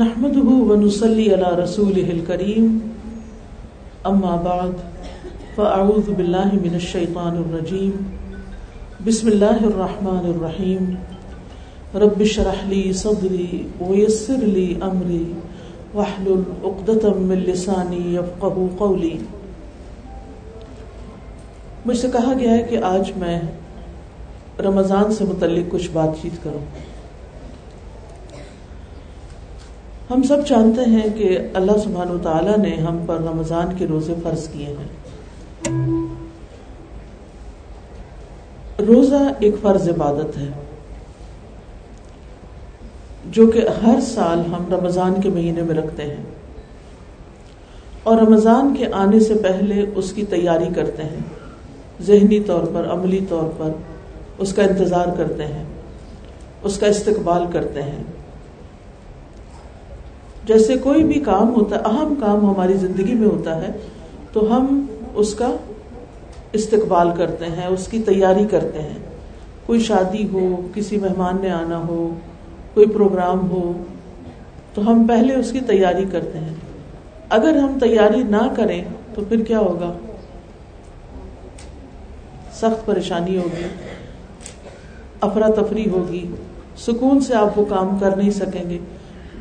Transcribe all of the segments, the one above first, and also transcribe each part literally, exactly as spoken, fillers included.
نحمده ونصلي على رسوله الكريم اما بعد فاعوذ بالله من الشيطان الرجيم بسم الله الرحمن الرحيم رب اشرح لي صدري ويسر لي امري واحلل عقدة من لساني يفقهوا قولي. مجھ سے کہا گیا ہے کہ آج میں رمضان سے متعلق کچھ بات چیت کروں. ہم سب جانتے ہیں کہ اللہ سبحانہ و تعالیٰ نے ہم پر رمضان کے روزے فرض کیے ہیں. روزہ ایک فرض عبادت ہے جو کہ ہر سال ہم رمضان کے مہینے میں رکھتے ہیں اور رمضان کے آنے سے پہلے اس کی تیاری کرتے ہیں، ذہنی طور پر، عملی طور پر اس کا انتظار کرتے ہیں، اس کا استقبال کرتے ہیں. جیسے کوئی بھی کام ہوتا ہے، اہم کام ہماری زندگی میں ہوتا ہے تو ہم اس کا استقبال کرتے ہیں، اس کی تیاری کرتے ہیں. کوئی شادی ہو، کسی مہمان نے آنا ہو، کوئی پروگرام ہو تو ہم پہلے اس کی تیاری کرتے ہیں. اگر ہم تیاری نہ کریں تو پھر کیا ہوگا؟ سخت پریشانی ہوگی، افراتفری ہوگی، سکون سے آپ وہ کام کر نہیں سکیں گے.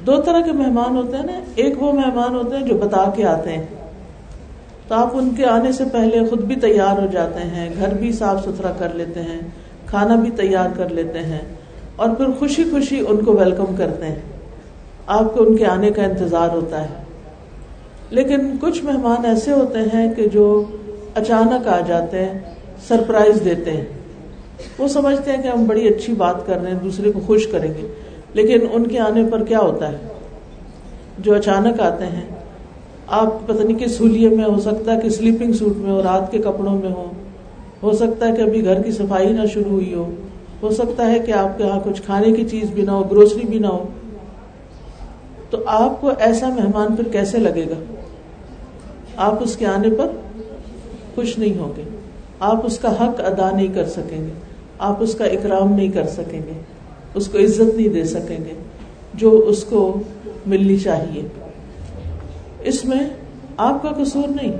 دو طرح کے مہمان ہوتے ہیں نا، ایک وہ مہمان ہوتے ہیں جو بتا کے آتے ہیں تو آپ ان کے آنے سے پہلے خود بھی تیار ہو جاتے ہیں، گھر بھی صاف ستھرا کر لیتے ہیں، کھانا بھی تیار کر لیتے ہیں اور پھر خوشی خوشی ان کو ویلکم کرتے ہیں، آپ کو ان کے آنے کا انتظار ہوتا ہے. لیکن کچھ مہمان ایسے ہوتے ہیں کہ جو اچانک آ جاتے ہیں، سرپرائز دیتے ہیں. وہ سمجھتے ہیں کہ ہم بڑی اچھی بات کر رہے ہیں، دوسرے کو خوش کریں گے، لیکن ان کے آنے پر کیا ہوتا ہے؟ جو اچانک آتے ہیں، آپ پتہ نہیں کس حلیے میں، ہو سکتا ہے کہ سلیپنگ سوٹ میں ہو، رات کے کپڑوں میں ہو، ہو سکتا ہے کہ ابھی گھر کی صفائی نہ شروع ہوئی ہو، ہو سکتا ہے کہ آپ کے یہاں کچھ کھانے کی چیز بھی نہ ہو، گروسری بھی نہ ہو. تو آپ کو ایسا مہمان پھر کیسے لگے گا؟ آپ اس کے آنے پر خوش نہیں ہوں گے، آپ اس کا حق ادا نہیں کر سکیں گے، آپ اس کا اکرام نہیں کر سکیں گے، اس کو عزت نہیں دے سکیں گے جو اس کو ملنی چاہیے. اس میں آپ کا قصور نہیں،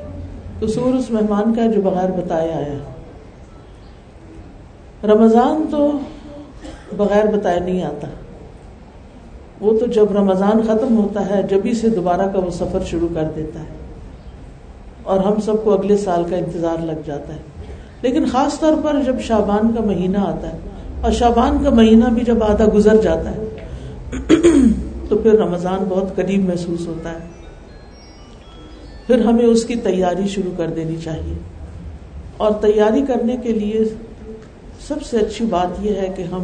قصور اس مہمان کا ہے جو بغیر بتائے آیا ہے. رمضان تو بغیر بتائے نہیں آتا، وہ تو جب رمضان ختم ہوتا ہے جب ہی سے دوبارہ کا وہ سفر شروع کر دیتا ہے اور ہم سب کو اگلے سال کا انتظار لگ جاتا ہے. لیکن خاص طور پر جب شعبان کا مہینہ آتا ہے اور شعبان کا مہینہ بھی جب آدھا گزر جاتا ہے تو پھر رمضان بہت قریب محسوس ہوتا ہے. پھر ہمیں اس کی تیاری شروع کر دینی چاہیے اور تیاری کرنے کے لیے سب سے اچھی بات یہ ہے کہ ہم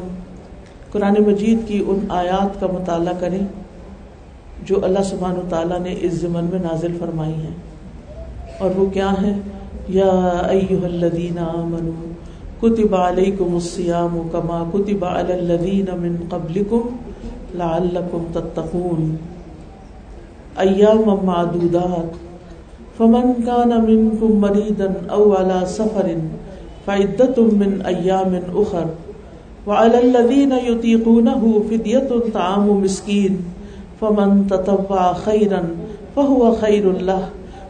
قرآن مجید کی ان آیات کا مطالعہ کریں جو اللہ سبحانہ و تعالیٰ نے اس زمن میں نازل فرمائی ہیں. اور وہ کیا ہیں؟ یا ایہا الذین آمنوا کتب علیکم الصیام کما کتب علی الذین من قبلکم لعلکم تتقون ایاما معدودات فمن کان منکم مریدا او علی سفر فعدۃ من ایام اخر وعلی الذین یطیقونه فدیۃ طعام مسکین فمن تطوع خیرا فهو خیر لہ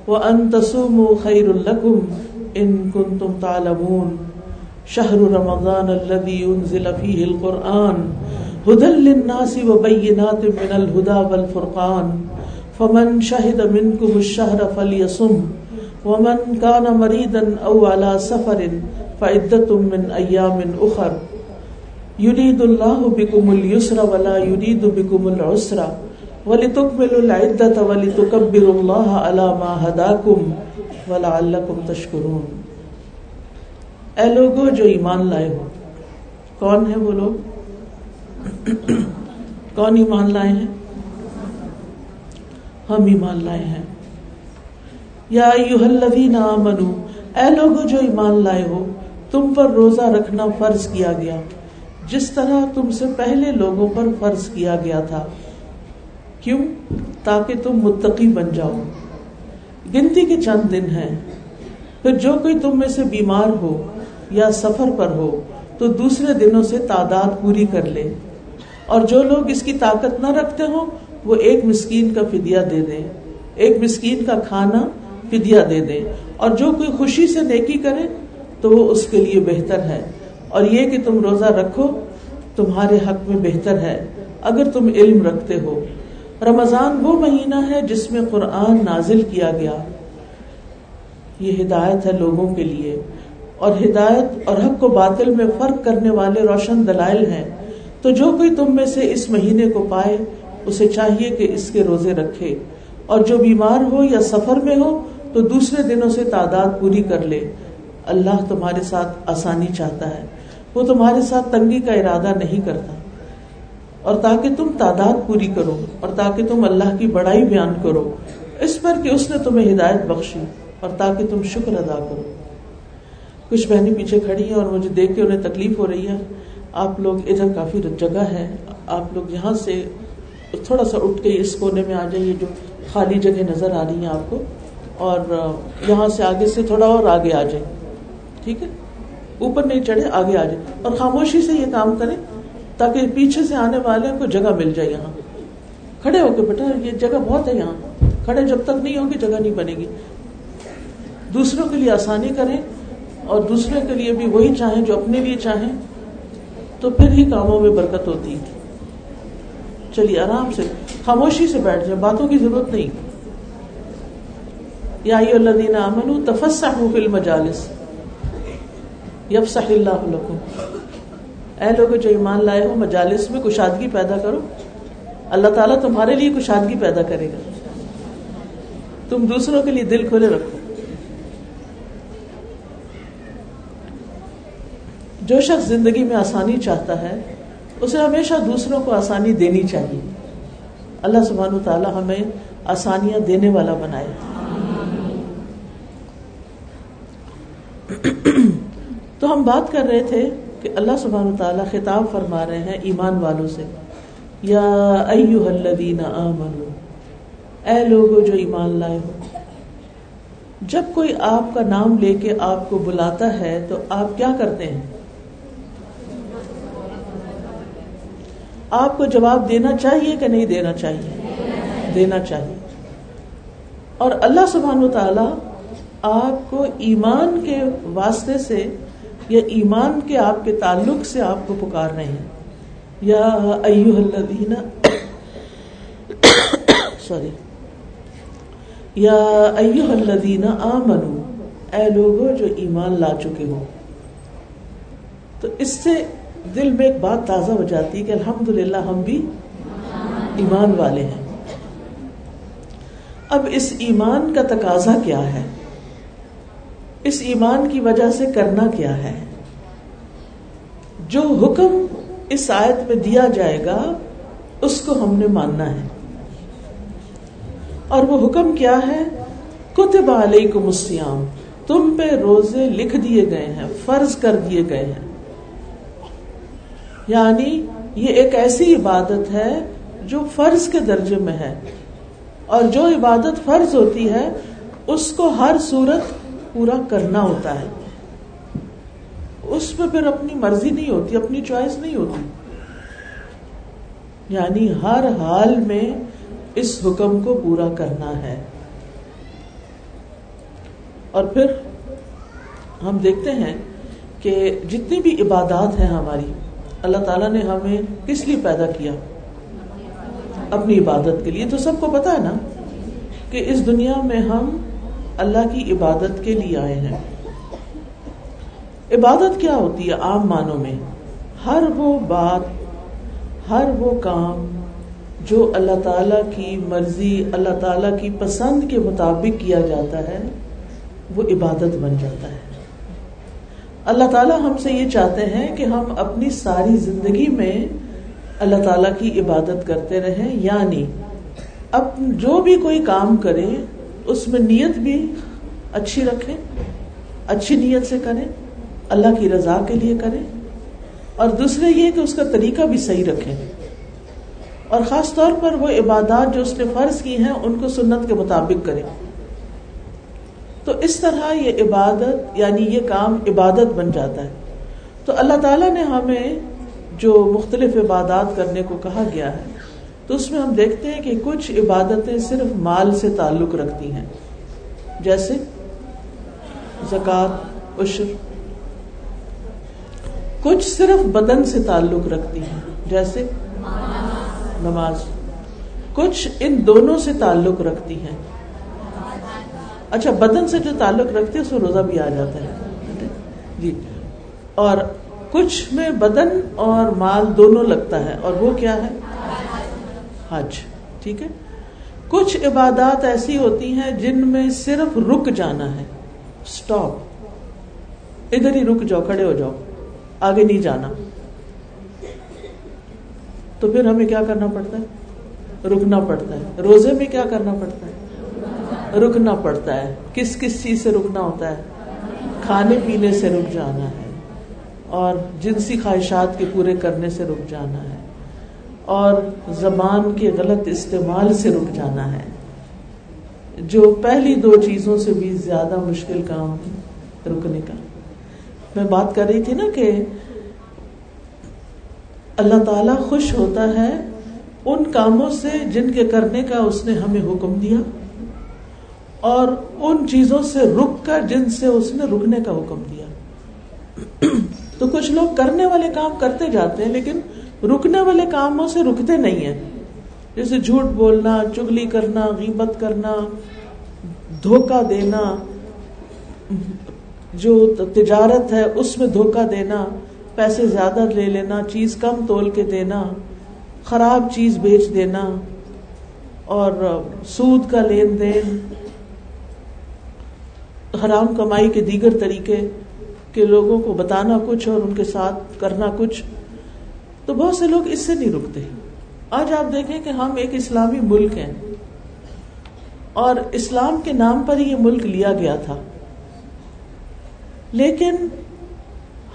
وان تصوموا خیر لکم ان کنتم تعلمون شہر رمضان الذي انزل فيه القرآن هدى للناس وبينات من الهدى والفرقان فمن شهد منكم الشهر فليصم ومن كان مريضا أو على سفر فعدة من أيام أخر يريد الله بكم اليسر ولا يريد بكم العسر ولتكملوا العدة ولتكبروا الله على ما هداكم ولعلكم تشكرون. اے لوگو جو ایمان لائے ہو. کون ہیں وہ لوگ؟ کون ایمان لائے ہیں؟ ہم ایمان لائے ہیں. یا ایھا الذین آمنوا، اے لوگو جو ایمان لائے ہو، تم پر روزہ رکھنا فرض کیا گیا جس طرح تم سے پہلے لوگوں پر فرض کیا گیا تھا. کیوں؟ تاکہ تم متقی بن جاؤ. گنتی کے چند دن ہیں، پھر جو کوئی تم میں سے بیمار ہو یا سفر پر ہو تو دوسرے دنوں سے تعداد پوری کر لے، اور جو لوگ اس کی طاقت نہ رکھتے ہوں وہ ایک مسکین کا فدیہ دے دیں، ایک مسکین کا کھانا فدیہ دے دیں، اور جو کوئی خوشی سے نیکی کرے تو وہ اس کے لیے بہتر ہے، اور یہ کہ تم روزہ رکھو تمہارے حق میں بہتر ہے اگر تم علم رکھتے ہو۔ رمضان وہ مہینہ ہے جس میں قرآن نازل کیا گیا، یہ ہدایت ہے لوگوں کے لیے، اور ہدایت اور حق و باطل میں فرق کرنے والے روشن دلائل ہیں۔ تو جو کوئی تم میں سے اس مہینے کو پائے اسے چاہیے کہ اس کے روزے رکھے، اور جو بیمار ہو یا سفر میں ہو تو دوسرے دنوں سے تعداد پوری کر لے۔ اللہ تمہارے ساتھ آسانی چاہتا ہے، وہ تمہارے ساتھ تنگی کا ارادہ نہیں کرتا، اور تاکہ تم تعداد پوری کرو اور تاکہ تم اللہ کی بڑائی بیان کرو اس پر کہ اس نے تمہیں ہدایت بخشی، اور تاکہ تم شکر ادا کرو۔ کچھ بہنیں پیچھے کھڑی ہیں اور مجھے دیکھ کے انہیں تکلیف ہو رہی ہے، آپ لوگ ادھر کافی جگہ ہے، آپ لوگ یہاں سے تھوڑا سا اٹھ کے اس کونے میں آ جائیے جو خالی جگہ نظر آ رہی ہیں آپ کو، اور یہاں سے آگے سے تھوڑا اور آگے آ جائیں، ٹھیک ہے؟ اوپر نہیں چڑھے، آگے آ جائیں، اور خاموشی سے یہ کام کریں تاکہ پیچھے سے آنے والے کو جگہ مل جائے۔ یہاں کھڑے ہو کے بیٹا، یہ جگہ بہت ہے، یہاں کھڑے جب تک نہیں ہوگی جگہ نہیں بنے گی۔ دوسروں کے لیے آسانی کریں، اور دوسرے کے لیے بھی وہی چاہیں جو اپنے لیے چاہیں، تو پھر ہی کاموں میں برکت ہوتی ہے۔ چلیے آرام سے خاموشی سے بیٹھ جائیں، باتوں کی ضرورت نہیں۔ یا ایھا الذین آمنوا تفسحوا فی المجالس یفسح اللہ لکم، اے لوگو جو ایمان لائے ہو مجالس میں کشادگی پیدا کرو، اللہ تعالیٰ تمہارے لیے کشادگی پیدا کرے گا، تم دوسروں کے لیے دل کھولے رکھو۔ جو شخص زندگی میں آسانی چاہتا ہے اسے ہمیشہ دوسروں کو آسانی دینی چاہیے۔ اللہ سبحانہ و تعالیٰ ہمیں آسانیاں دینے والا بنائے۔ تو ہم بات کر رہے تھے کہ اللہ سبحانہ وتعالیٰ خطاب فرما رہے ہیں ایمان والوں سے، یا ایھا الذین آمنوا، اے لوگو جو ایمان لائے ہو۔ جب کوئی آپ کا نام لے کے آپ کو بلاتا ہے تو آپ کیا کرتے ہیں؟ آپ کو جواب دینا چاہیے کہ نہیں دینا چاہیے؟ دینا چاہیے۔ اور اللہ سبحانہ وتعالیٰ آپ کو ایمان کے واسطے سے یا ایمان کے آپ کے تعلق سے آپ کو پکار رہے ہیں، یا ایھا الذین سوری یا ایھا الذین آمنوا، اے لوگو جو ایمان لا چکے ہو۔ تو اس سے دل میں ایک بات تازہ ہو جاتی ہے کہ الحمدللہ ہم بھی ایمان والے ہیں۔ اب اس ایمان کا تقاضا کیا ہے، اس ایمان کی وجہ سے کرنا کیا ہے؟ جو حکم اس آیت میں دیا جائے گا اس کو ہم نے ماننا ہے، اور وہ حکم کیا ہے؟ کتب علیکم الصیام، تم پہ روزے لکھ دیے گئے ہیں، فرض کر دیے گئے ہیں۔ یعنی یہ ایک ایسی عبادت ہے جو فرض کے درجے میں ہے، اور جو عبادت فرض ہوتی ہے اس کو ہر صورت پورا کرنا ہوتا ہے، اس پہ پھر اپنی مرضی نہیں ہوتی، اپنی چوائس نہیں ہوتی، یعنی ہر حال میں اس حکم کو پورا کرنا ہے۔ اور پھر ہم دیکھتے ہیں کہ جتنی بھی عبادات ہیں ہماری، اللہ تعالیٰ نے ہمیں کس لیے پیدا کیا؟ اپنی عبادت کے لیے۔ تو سب کو پتا ہے نا کہ اس دنیا میں ہم اللہ کی عبادت کے لیے آئے ہیں۔ عبادت کیا ہوتی ہے عام معنوں میں؟ ہر وہ بات، ہر وہ کام جو اللہ تعالیٰ کی مرضی، اللہ تعالیٰ کی پسند کے مطابق کیا جاتا ہے وہ عبادت بن جاتا ہے۔ اللہ تعالیٰ ہم سے یہ چاہتے ہیں کہ ہم اپنی ساری زندگی میں اللہ تعالیٰ کی عبادت کرتے رہیں، یعنی اب جو بھی کوئی کام کریں اس میں نیت بھی اچھی رکھیں، اچھی نیت سے کریں، اللہ کی رضا کے لیے کریں، اور دوسرے یہ کہ اس کا طریقہ بھی صحیح رکھیں، اور خاص طور پر وہ عبادات جو اس نے فرض کی ہیں ان کو سنت کے مطابق کریں۔ تو اس طرح یہ عبادت یعنی یہ کام عبادت بن جاتا ہے۔ تو اللہ تعالیٰ نے ہمیں جو مختلف عبادات کرنے کو کہا گیا ہے تو اس میں ہم دیکھتے ہیں کہ کچھ عبادتیں صرف مال سے تعلق رکھتی ہیں، جیسے زکوٰۃ، عشر. کچھ صرف بدن سے تعلق رکھتی ہیں، جیسے نماز. کچھ ان دونوں سے تعلق رکھتی ہیں. اچھا، بدن سے جو تعلق رکھتی ہے اس میں روزہ بھی آ جاتا ہے جی. اور کچھ میں بدن اور مال دونوں لگتا ہے، اور وہ کیا ہے؟ حج. ٹھیک ہے. کچھ عبادات ایسی ہوتی ہیں جن میں صرف رک جانا ہے، سٹاپ، ادھر ہی رک جاؤ، کھڑے ہو جاؤ، آگے نہیں جانا. تو پھر ہمیں کیا کرنا پڑتا ہے؟ رکنا پڑتا ہے. روزے میں کیا کرنا پڑتا ہے؟ رکنا پڑتا ہے. کس کس چیز سے رکنا ہوتا ہے؟ کھانے پینے سے رک جانا ہے، اور جنسی خواہشات کے پورے کرنے سے رک جانا ہے، اور زبان کے غلط استعمال سے رک جانا ہے، جو پہلی دو چیزوں سے بھی زیادہ مشکل کام ہے رکنے کا. میں بات کر رہی تھی نا کہ اللہ تعالیٰ خوش ہوتا ہے ان کاموں سے جن کے کرنے کا اس نے ہمیں حکم دیا، اور ان چیزوں سے رک کر جن سے اس نے رکنے کا حکم دیا. تو کچھ لوگ کرنے والے کام کرتے جاتے ہیں لیکن رکنے والے کاموں سے رکتے نہیں ہیں، جیسے جھوٹ بولنا، چغلی کرنا، غیبت کرنا، دھوکہ دینا، جو تجارت ہے اس میں دھوکہ دینا، پیسے زیادہ لے لینا، چیز کم تول کے دینا، خراب چیز بیچ دینا، اور سود کا لین دین، حرام کمائی کے دیگر طریقے، کہ لوگوں کو بتانا کچھ اور ان کے ساتھ کرنا کچھ. تو بہت سے لوگ اس سے نہیں رکتے. آج آپ دیکھیں کہ ہم ایک اسلامی ملک ہیں، اور اسلام کے نام پر ہی یہ ملک لیا گیا تھا، لیکن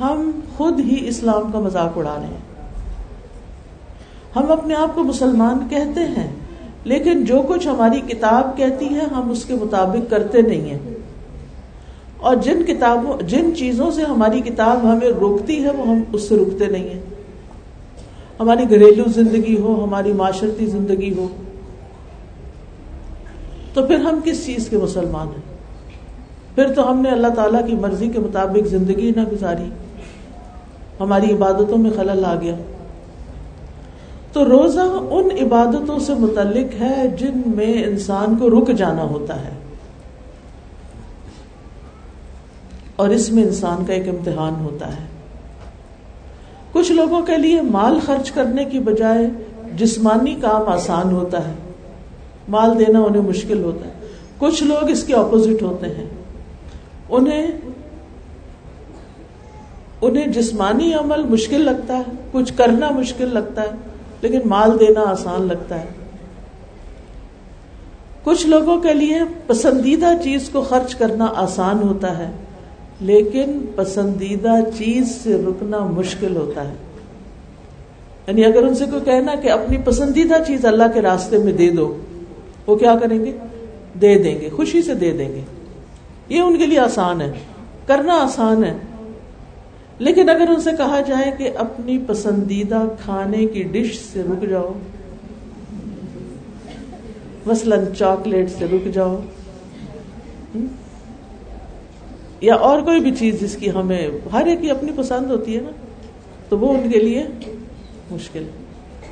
ہم خود ہی اسلام کا مذاق اڑا رہے ہیں. ہم اپنے آپ کو مسلمان کہتے ہیں لیکن جو کچھ ہماری کتاب کہتی ہے ہم اس کے مطابق کرتے نہیں ہیں، اور جن کتابوں جن چیزوں سے ہماری کتاب ہمیں روکتی ہے وہ ہم اس سے روکتے نہیں ہیں. ہماری گھریلو زندگی ہو، ہماری معاشرتی زندگی ہو، تو پھر ہم کس چیز کے مسلمان ہیں؟ پھر تو ہم نے اللہ تعالیٰ کی مرضی کے مطابق زندگی نہ گزاری، ہماری عبادتوں میں خلل آ گیا. تو روزہ ان عبادتوں سے متعلق ہے جن میں انسان کو رک جانا ہوتا ہے، اور اس میں انسان کا ایک امتحان ہوتا ہے. کچھ لوگوں کے لیے مال خرچ کرنے کی بجائے جسمانی کام آسان ہوتا ہے، مال دینا انہیں مشکل ہوتا ہے. کچھ لوگ اس کے اپوزٹ ہوتے ہیں، انہیں انہیں جسمانی عمل مشکل لگتا ہے، کچھ کرنا مشکل لگتا ہے، لیکن مال دینا آسان لگتا ہے. کچھ لوگوں کے لیے پسندیدہ چیز کو خرچ کرنا آسان ہوتا ہے، لیکن پسندیدہ چیز سے رکنا مشکل ہوتا ہے. یعنی اگر ان سے کوئی کہنا کہ اپنی پسندیدہ چیز اللہ کے راستے میں دے دو، وہ کیا کریں گے؟ دے دیں گے، خوشی سے دے دیں گے. یہ ان کے لیے آسان ہے، کرنا آسان ہے. لیکن اگر ان سے کہا جائے کہ اپنی پسندیدہ کھانے کی ڈش سے رک جاؤ، مثلاً چاکلیٹ سے رک جاؤ، یا اور کوئی بھی چیز جس کی ہمیں ہر ایک کی اپنی پسند ہوتی ہے نا، تو وہ ان کے لیے مشکل ہے.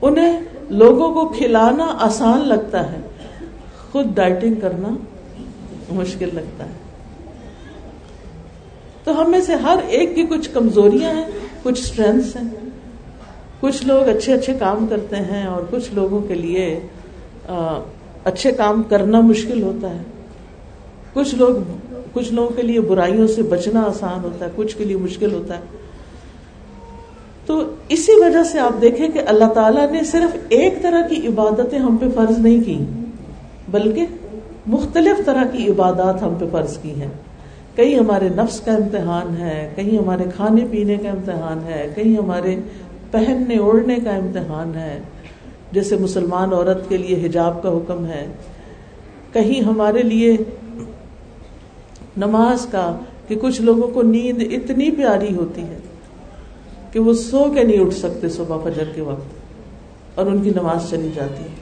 انہیں لوگوں کو کھلانا آسان لگتا ہے، خود ڈائٹنگ کرنا مشکل لگتا ہے. تو ہم میں سے ہر ایک کی کچھ کمزوریاں ہیں، کچھ اسٹرینتھس ہیں. کچھ لوگ اچھے اچھے کام کرتے ہیں، اور کچھ لوگوں کے لیے اچھے کام کرنا مشکل ہوتا ہے. کچھ لوگ کچھ لوگوں کے لیے برائیوں سے بچنا آسان ہوتا ہے، کچھ کے لیے مشکل ہوتا ہے. تو اسی وجہ سے آپ دیکھیں کہ اللہ تعالیٰ نے صرف ایک طرح کی عبادتیں ہم پہ فرض نہیں کی، بلکہ مختلف طرح کی عبادات ہم پہ فرض کی ہیں. کہیں ہمارے نفس کا امتحان ہے، کہیں ہمارے کھانے پینے کا امتحان ہے، کہیں ہمارے پہننے اوڑھنے کا امتحان ہے، جیسے مسلمان عورت کے لیے حجاب کا حکم ہے. کہیں ہمارے لیے نماز کا، کہ کچھ لوگوں کو نیند اتنی پیاری ہوتی ہے کہ وہ سو کے نہیں اٹھ سکتے صبح فجر کے وقت, اور ان کی نماز چلی جاتی ہے.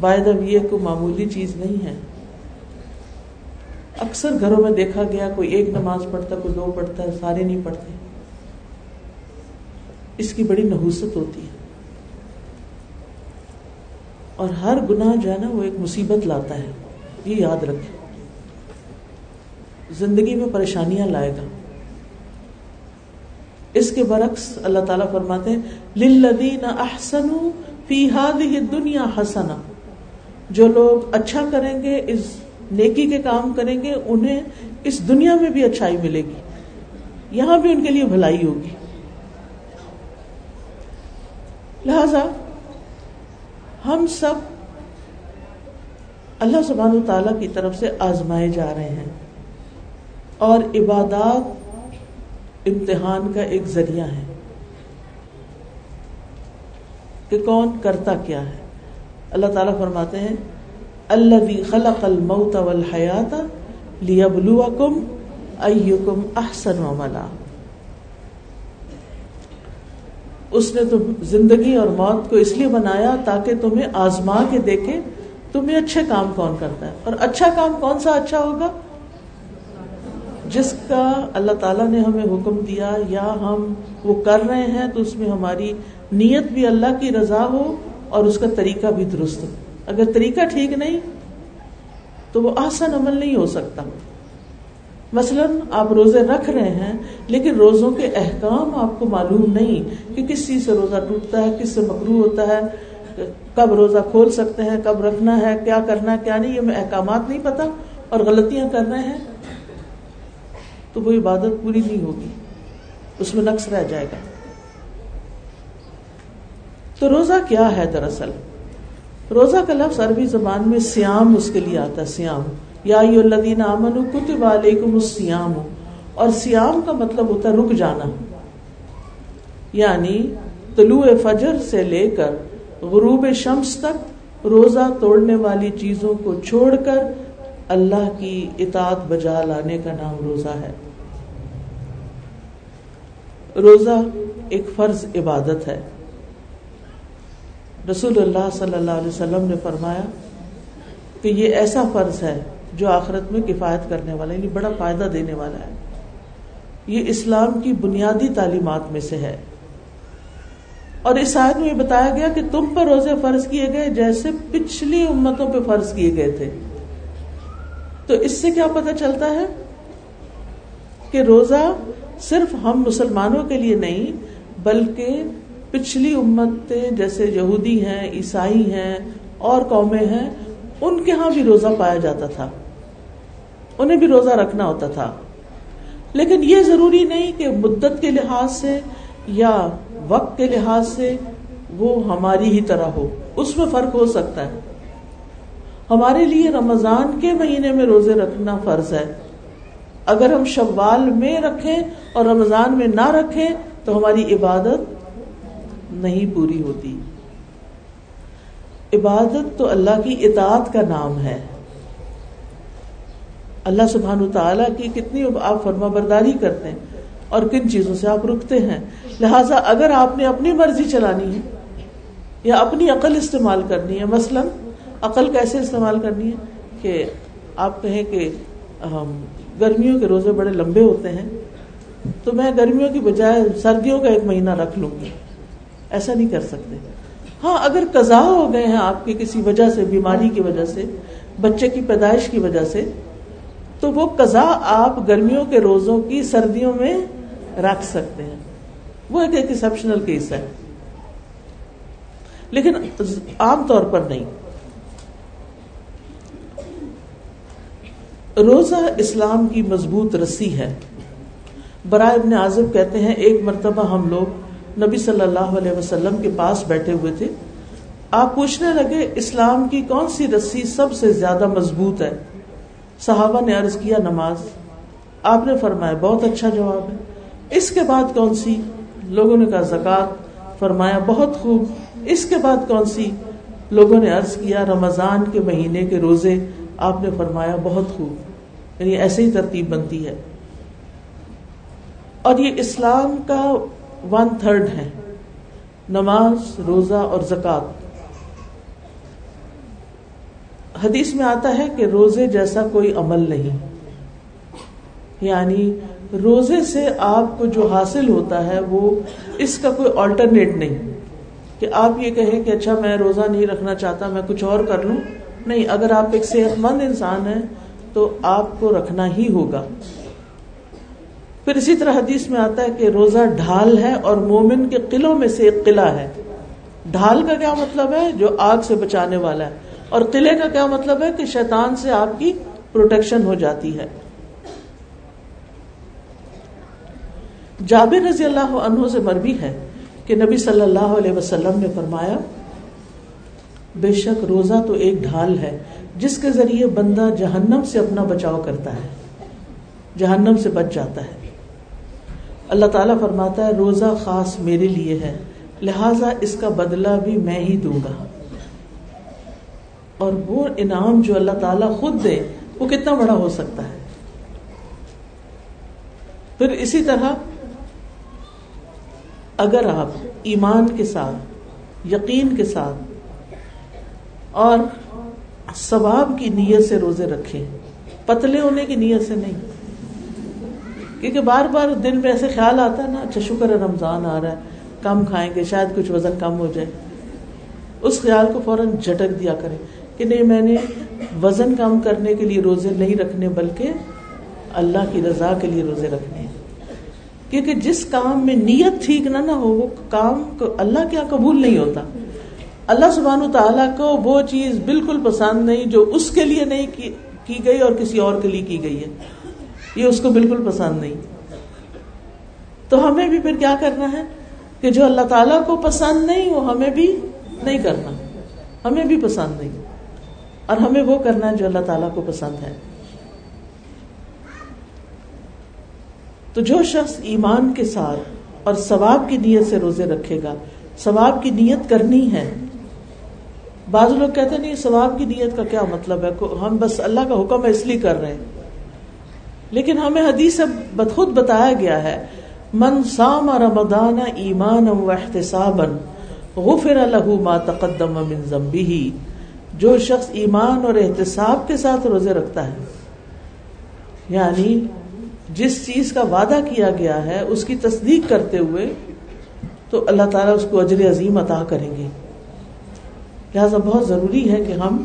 بائی دا وے کوئی معمولی چیز نہیں ہے. اکثر گھروں میں دیکھا گیا کوئی ایک نماز پڑھتا, کوئی دو پڑھتا ہے, سارے نہیں پڑھتے. اس کی بڑی نحوست ہوتی ہے. اور ہر گناہ جو ہے نا وہ ایک مصیبت لاتا ہے, یہ یاد رکھیں, زندگی میں پریشانیاں لائے گا. اس کے برعکس اللہ تعالیٰ فرماتے ہیں للذین احسنوا فی ہذہ الدنیا حسنہ, جو لوگ اچھا کریں گے, اس نیکی کے کام کریں گے, انہیں اس دنیا میں بھی اچھائی ملے گی, یہاں بھی ان کے لیے بھلائی ہوگی. لہذا ہم سب اللہ سبحانہ و تعالیٰ کی طرف سے آزمائے جا رہے ہیں, اور عبادات امتحان کا ایک ذریعہ ہے کہ کون کرتا کیا ہے. اللہ تعالیٰ فرماتے ہیں الذی خلق الموت والحیات لیبلوکم ایکم احسن عملا, اس نے تم زندگی اور موت کو اس لیے بنایا تاکہ تمہیں آزما کے دیکھے تمہیں اچھے کام کون کرتا ہے. اور اچھا کام کون سا اچھا ہوگا؟ جس کا اللہ تعالیٰ نے ہمیں حکم دیا یا ہم وہ کر رہے ہیں تو اس میں ہماری نیت بھی اللہ کی رضا ہو اور اس کا طریقہ بھی درست ہو. اگر طریقہ ٹھیک نہیں تو وہ احسن عمل نہیں ہو سکتا. مثلاً آپ روزے رکھ رہے ہیں لیکن روزوں کے احکام آپ کو معلوم نہیں کہ کس چیز سے روزہ ٹوٹتا ہے, کس سے مکروہ ہوتا ہے, کب روزہ کھول سکتے ہیں, کب رکھنا ہے, کیا کرنا ہے, کیا نہیں, یہ احکامات نہیں پتہ اور غلطیاں کر رہے ہیں تو وہ عبادت پوری نہیں ہوگی, اس میں نقص رہ جائے گا. تو روزہ کیا ہے دراصل؟ روزہ کا لفظ عربی زبان میں صیام اس کے لیے آتا ہے, صیام یا ایھا الذین آمنوا کتب علیکم الصیام, اور صیام کا مطلب ہوتا ہے رک جانا, یعنی طلوع فجر سے لے کر غروب شمس تک روزہ توڑنے والی چیزوں کو چھوڑ کر اللہ کی اطاعت بجا لانے کا نام روزہ ہے. روزہ ایک فرض عبادت ہے. رسول اللہ صلی اللہ علیہ وسلم نے فرمایا کہ یہ ایسا فرض ہے جو آخرت میں کفایت کرنے والا, یعنی بڑا فائدہ دینے والا ہے. یہ اسلام کی بنیادی تعلیمات میں سے ہے. اور اس آیت میں یہ بتایا گیا کہ تم پر روزے فرض کیے گئے جیسے پچھلی امتوں پہ فرض کیے گئے تھے. تو اس سے کیا پتہ چلتا ہے کہ روزہ صرف ہم مسلمانوں کے لیے نہیں بلکہ پچھلی امتیں جیسے یہودی ہیں, عیسائی ہیں, اور قومیں ہیں, ان کے ہاں بھی روزہ پایا جاتا تھا, انہیں بھی روزہ رکھنا ہوتا تھا. لیکن یہ ضروری نہیں کہ مدت کے لحاظ سے یا وقت کے لحاظ سے وہ ہماری ہی طرح ہو, اس میں فرق ہو سکتا ہے. ہمارے لیے رمضان کے مہینے میں روزے رکھنا فرض ہے. اگر ہم شوال میں رکھیں اور رمضان میں نہ رکھیں تو ہماری عبادت نہیں پوری ہوتی. عبادت تو اللہ کی اطاعت کا نام ہے. اللہ سبحانہ وتعالیٰ کی کتنی آپ فرما برداری کرتے ہیں اور کن چیزوں سے آپ رکتے ہیں. لہٰذا اگر آپ نے اپنی مرضی چلانی ہے یا اپنی عقل استعمال کرنی ہے, مثلا عقل کیسے استعمال کرنی ہے کہ آپ کہیں کہ گرمیوں کے روزے بڑے لمبے ہوتے ہیں تو میں گرمیوں کی بجائے سردیوں کا ایک مہینہ رکھ لوں گی, ایسا نہیں کر سکتے. ہاں اگر قضا ہو گئے ہیں آپ کے کسی وجہ سے, بیماری کی وجہ سے, بچے کی پیدائش کی وجہ سے, تو وہ قضا آپ گرمیوں کے روزوں کی سردیوں میں رکھ سکتے ہیں, وہ ایک ایکسیپشنل کیس ہے, لیکن عام طور پر نہیں. روزہ اسلام کی مضبوط رسی ہے. براء ابن عازب کہتے ہیں ایک مرتبہ ہم لوگ نبی صلی اللہ علیہ وسلم کے پاس بیٹھے ہوئے تھے. آپ پوچھنے لگے اسلام کی کون سی رسی سب سے زیادہ مضبوط ہے؟ صحابہ نے عرض کیا نماز. آپ نے فرمایا بہت اچھا جواب ہے. اس کے بعد کون سی؟ لوگوں نے کہا زکوٰۃ. فرمایا بہت خوب. اس کے بعد کون سی؟ لوگوں نے عرض کیا رمضان کے مہینے کے روزے. آپ نے فرمایا بہت خوب. یعنی ایسے ہی ترتیب بنتی ہے. اور یہ اسلام کا ون تھرڈ ہیں، نماز، روزہ اور زکوٰۃ۔ حدیث میں آتا ہے کہ روزے جیسا کوئی عمل نہیں، یعنی روزے سے آپ کو جو حاصل ہوتا ہے وہ اس کا کوئی آلٹرنیٹ نہیں کہ آپ یہ کہیں کہ اچھا میں روزہ نہیں رکھنا چاہتا، میں کچھ اور کر لوں۔ نہیں، اگر آپ ایک صحت مند انسان ہیں تو آپ کو رکھنا ہی ہوگا۔ پھر اسی طرح حدیث میں آتا ہے کہ روزہ ڈھال ہے اور مومن کے قلعوں میں سے ایک قلعہ ہے۔ ڈھال کا کیا مطلب ہے؟ جو آگ سے بچانے والا ہے، اور قلعے کا کیا مطلب ہے؟ کہ شیطان سے آپ کی پروٹیکشن ہو جاتی ہے۔ جابر رضی اللہ عنہ سے مروی ہے کہ نبی صلی اللہ علیہ وسلم نے فرمایا، بے شک روزہ تو ایک ڈھال ہے جس کے ذریعے بندہ جہنم سے اپنا بچاؤ کرتا ہے، جہنم سے بچ جاتا ہے۔ اللہ تعالیٰ فرماتا ہے روزہ خاص میرے لیے ہے، لہٰذا اس کا بدلہ بھی میں ہی دوں گا۔ اور وہ انعام جو اللہ تعالیٰ خود دے وہ کتنا بڑا ہو سکتا ہے۔ پھر اسی طرح اگر آپ ایمان کے ساتھ، یقین کے ساتھ اور ثواب کی نیت سے روزے رکھیں، پتلے ہونے کی نیت سے نہیں، کیونکہ بار بار دن میں ایسے خیال آتا ہے نا، اچھا شکر ہے رمضان آ رہا ہے، کم کھائیں گے، شاید کچھ وزن کم ہو جائے۔ اس خیال کو فوراً جھٹک دیا کریں کہ نہیں، میں نے وزن کم کرنے کے لیے روزے نہیں رکھنے، بلکہ اللہ کی رضا کے لیے روزے رکھنے ہیں۔ کیونکہ جس کام میں نیت ٹھیک نہ نہ ہو وہ کام اللہ کے یہاں قبول نہیں ہوتا۔ اللہ سبحانہ وتعالیٰ کو وہ چیز بالکل پسند نہیں جو اس کے لیے نہیں کی, کی گئی اور کسی اور کے لیے کی گئی ہے، یہ اس کو بالکل پسند نہیں۔ تو ہمیں بھی پھر کیا کرنا ہے کہ جو اللہ تعالیٰ کو پسند نہیں وہ ہمیں بھی نہیں کرنا، ہمیں بھی پسند نہیں، اور ہمیں وہ کرنا ہے جو اللہ تعالیٰ کو پسند ہے۔ تو جو شخص ایمان کے ساتھ اور ثواب کی نیت سے روزے رکھے گا، ثواب کی نیت کرنی ہے۔ بعض لوگ کہتے ہیں نہیں، ثواب کی نیت کا کیا مطلب ہے، ہم بس اللہ کا حکم ہے اس لیے کر رہے ہیں، لیکن ہمیں حدیث سے بخود بتایا گیا ہے، من صام رمضان ایمانا واحتسابا غفر له ما تقدم من ذنبه، جو شخص ایمان اور احتساب کے ساتھ روزے رکھتا ہے، یعنی جس چیز کا وعدہ کیا گیا ہے اس کی تصدیق کرتے ہوئے، تو اللہ تعالیٰ اس کو اجر عظیم عطا کریں گے۔ لہذا بہت ضروری ہے کہ ہم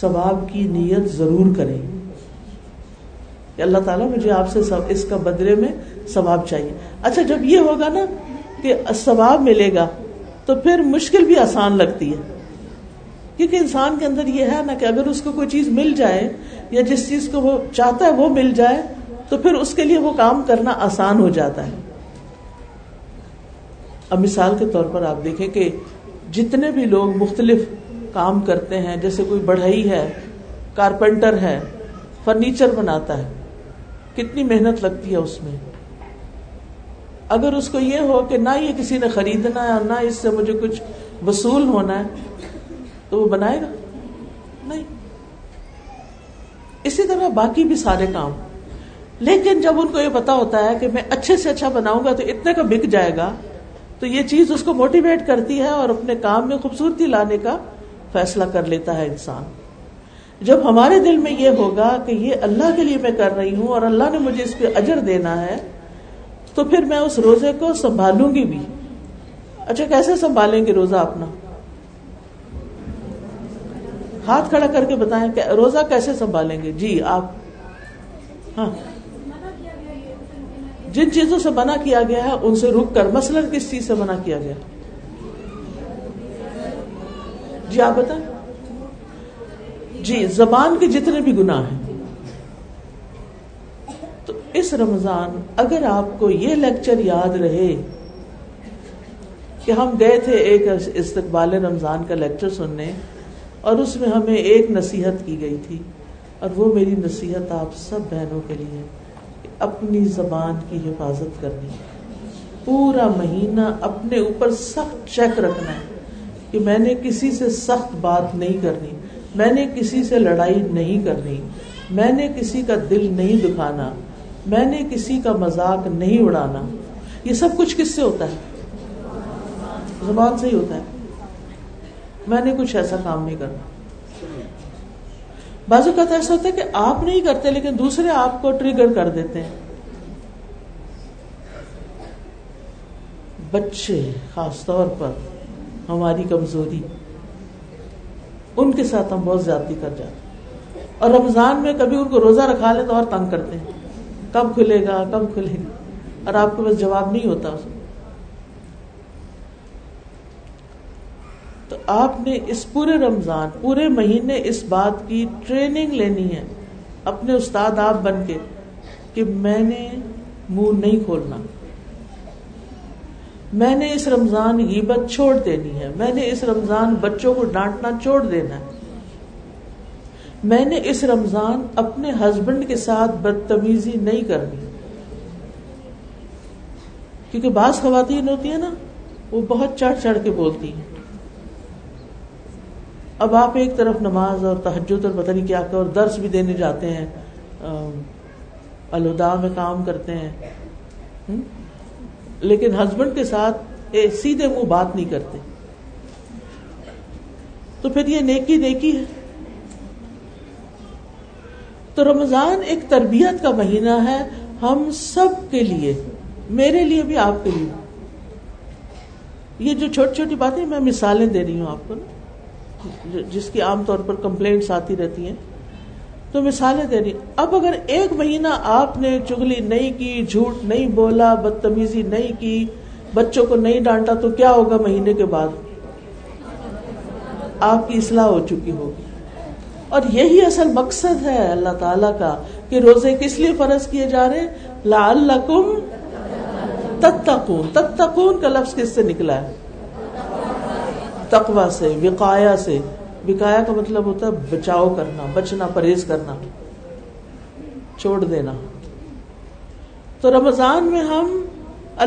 ثواب کی نیت ضرور کریں کہ اللہ تعالیٰ مجھے آپ سے اس کا بدلے میں ثواب چاہیے۔ اچھا جب یہ ہوگا نا کہ ثواب ملے گا تو پھر مشکل بھی آسان لگتی ہے، کیونکہ انسان کے اندر یہ ہے نا کہ اگر اس کو کوئی چیز مل جائے یا جس چیز کو وہ چاہتا ہے وہ مل جائے تو پھر اس کے لیے وہ کام کرنا آسان ہو جاتا ہے۔ اب مثال کے طور پر آپ دیکھیں کہ جتنے بھی لوگ مختلف کام کرتے ہیں، جیسے کوئی بڑھئی ہے، کارپینٹر ہے، فرنیچر بناتا ہے، کتنی محنت لگتی ہے اس میں۔ اگر اس کو یہ ہو کہ نہ یہ کسی نے خریدنا ہے اور نہ اس سے مجھے کچھ وصول ہونا ہے، تو وہ بنائے گا نہیں۔ اسی طرح باقی بھی سارے کام، لیکن جب ان کو یہ پتا ہوتا ہے کہ میں اچھے سے اچھا بناؤں گا تو اتنے کا بک جائے گا، تو یہ چیز اس کو موٹیویٹ کرتی ہے اور اپنے کام میں خوبصورتی لانے کا فیصلہ کر لیتا ہے انسان۔ جب ہمارے دل میں یہ ہوگا کہ یہ اللہ کے لیے میں کر رہی ہوں اور اللہ نے مجھے اس پہ اجر دینا ہے، تو پھر میں اس روزے کو سنبھالوں گی بھی۔ اچھا کیسے سنبھالیں گے روزہ اپنا؟ ہاتھ کھڑا کر کے بتائیں کہ روزہ کیسے سنبھالیں گے؟ جی آپ، ہاں، جن چیزوں سے منع کیا گیا ہے ان سے رک کر۔ مثلا کس چیز سے منع کیا گیا؟ جی آپ بتائیں۔ جی، زبان کے جتنے بھی گناہ ہیں۔ تو اس رمضان اگر آپ کو یہ لیکچر یاد رہے کہ ہم گئے تھے ایک استقبال رمضان کا لیکچر سننے، اور اس میں ہمیں ایک نصیحت کی گئی تھی، اور وہ میری نصیحت آپ سب بہنوں کے لیے، اپنی زبان کی حفاظت کرنی، پورا مہینہ اپنے اوپر سخت چیک رکھنا ہے کہ میں نے کسی سے سخت بات نہیں کرنی، میں نے کسی سے لڑائی نہیں کرنی، میں نے کسی کا دل نہیں دکھانا، میں نے کسی کا مذاق نہیں اڑانا۔ یہ سب کچھ کس سے ہوتا ہے؟ زبان سے ہی ہوتا ہے. میں نے کچھ ایسا کام نہیں کرنا. بعض اوقات ایسا ہوتا ہے کہ آپ نہیں کرتے لیکن دوسرے آپ کو ٹریگر کر دیتے ہیں. بچے خاص طور پر ہماری کمزوری, ان کے ساتھ ہم بہت زیادتی کر جاتے ہیں. اور رمضان میں کبھی ان کو روزہ رکھا لیں تو اور تنگ کرتے ہیں, کب کھلے گا کب کھلے گا, اور آپ کے پاس جواب نہیں ہوتا اس میں. تو آپ نے اس پورے رمضان پورے مہینے اس بات کی ٹریننگ لینی ہے اپنے استاد آپ بن کے کہ میں نے منہ نہیں کھولنا, میں نے اس رمضان غیبت چھوڑ دینی ہے, میں نے اس رمضان بچوں کو ڈانٹنا چھوڑ دینا ہے, میں نے اس رمضان اپنے ہسبینڈ کے ساتھ بدتمیزی نہیں کرنی. کیونکہ بعض خواتین ہوتی ہیں نا, وہ بہت چڑھ چڑھ کے بولتی ہیں. اب آپ ایک طرف نماز اور تہجد اور پتہ نہیں کیا کیا اور درس بھی دینے جاتے ہیں, الوداع میں کام کرتے ہیں, لیکن ہسبینڈ کے ساتھ سیدھے منہ بات نہیں کرتے. تو پھر یہ نیکی نیکی ہے. تو رمضان ایک تربیت کا مہینہ ہے ہم سب کے لیے, میرے لیے بھی آپ کے لیے. یہ جو چھوٹی چھوٹی باتیں میں مثالیں دے رہی ہوں آپ کو نا, جس کی عام طور پر کمپلینٹس آتی رہتی ہیں, تو مثالیں دے رہی ہوں. اب اگر ایک مہینہ آپ نے چغلی نہیں کی, جھوٹ نہیں بولا, بدتمیزی نہیں کی, بچوں کو نہیں ڈانٹا, تو کیا ہوگا مہینے کے بعد؟ آپ کی اصلاح ہو چکی ہوگی. اور یہی اصل مقصد ہے اللہ تعالیٰ کا کہ روزے کس لیے فرض کیے جا رہے ہیں؟ لعلکم تتقون. تتقون کا لفظ کس سے نکلا ہے؟ تقویٰ سے, وقایا سے. وقایا کا مطلب ہوتا ہے بچاؤ کرنا, بچنا, پرہیز کرنا, چھوڑ دینا. تو رمضان میں ہم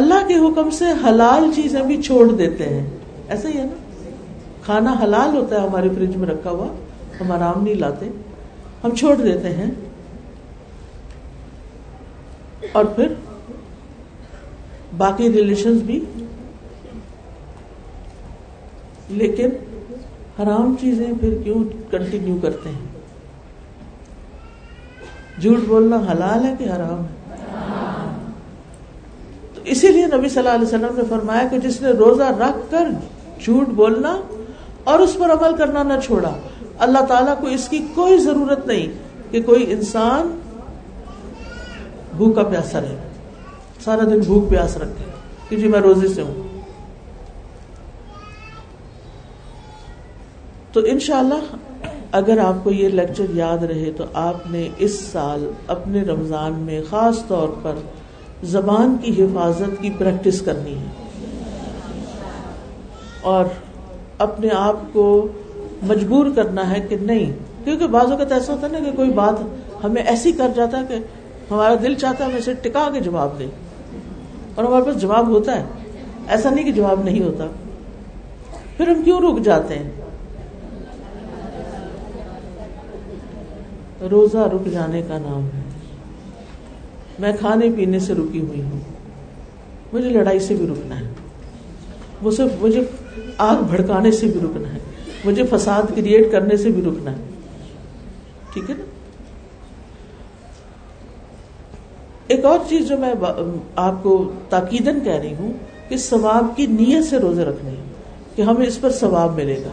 اللہ کے حکم سے حلال چیزیں بھی چھوڑ دیتے ہیں. ایسا ہی ہے نا, کھانا حلال ہوتا ہے ہمارے فریج میں رکھا ہوا, ہم آرام نہیں لاتے, ہم چھوڑ دیتے ہیں. اور پھر باقی ریلیشنز بھی, لیکن حرام چیزیں پھر کیوں کنٹینیو کرتے ہیں؟ جھوٹ بولنا حلال ہے کہ حرام ہے؟ تو اسی لیے نبی صلی اللہ علیہ وسلم نے فرمایا کہ جس نے روزہ رکھ کر جھوٹ بولنا اور اس پر عمل کرنا نہ چھوڑا, اللہ تعالیٰ کو اس کی کوئی ضرورت نہیں کہ کوئی انسان بھوکا پیاسا رہے, سارا دن بھوک پیاس رکھے کہ جی میں روزے سے ہوں. تو انشاءاللہ اگر آپ کو یہ لیکچر یاد رہے تو آپ نے اس سال اپنے رمضان میں خاص طور پر زبان کی حفاظت کی پریکٹس کرنی ہے, اور اپنے آپ کو مجبور کرنا ہے کہ نہیں. کیونکہ بعض اوقات ایسا ہوتا ہے نا کہ کوئی بات ہمیں ایسی کر جاتا ہے کہ ہمارا دل چاہتا ہے ہم اسے ٹکا کے جواب دیں, اور ہمارے پاس جواب ہوتا ہے, ایسا نہیں کہ جواب نہیں ہوتا. پھر ہم کیوں رک جاتے ہیں؟ روزہ رک جانے کا نام ہے. میں کھانے پینے سے رکی ہوئی ہوں, مجھے لڑائی سے بھی رکنا ہے, وہ صرف مجھے آگ بھڑکانے سے بھی رکنا ہے, مجھے فساد کریٹ کرنے سے بھی رکنا ہے. ٹھیک ہے نا. ایک اور چیز جو میں آپ کو تاکیدن کہہ رہی ہوں کہ ثواب کی نیت سے روزے رکھنے ہیں کہ ہمیں اس پر ثواب ملے گا,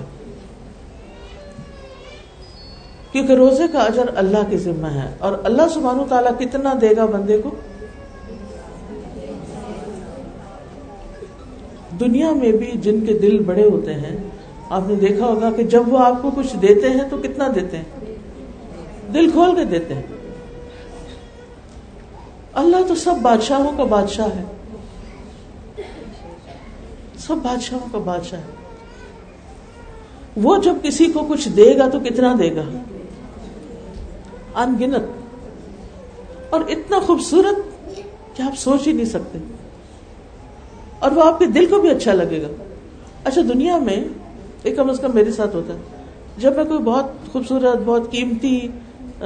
کیونکہ روزے کا اجر اللہ کے ذمہ ہے. اور اللہ سبحانہ و تعالیٰ کتنا دے گا بندے کو؟ دنیا میں بھی جن کے دل بڑے ہوتے ہیں آپ نے دیکھا ہوگا کہ جب وہ آپ کو کچھ دیتے ہیں تو کتنا دیتے ہیں؟ دل کھول کے دیتے ہیں. اللہ تو سب بادشاہوں کا بادشاہ ہے, سب بادشاہوں کا بادشاہ ہے. وہ جب کسی کو کچھ دے گا تو کتنا دے گا؟ ان گنت, اور اتنا خوبصورت کہ آپ سوچ ہی نہیں سکتے, اور وہ آپ کے دل کو بھی اچھا لگے گا. اچھا, دنیا میں ایک کم از کم میرے ساتھ ہوتا ہے, جب میں کوئی بہت خوبصورت, بہت قیمتی,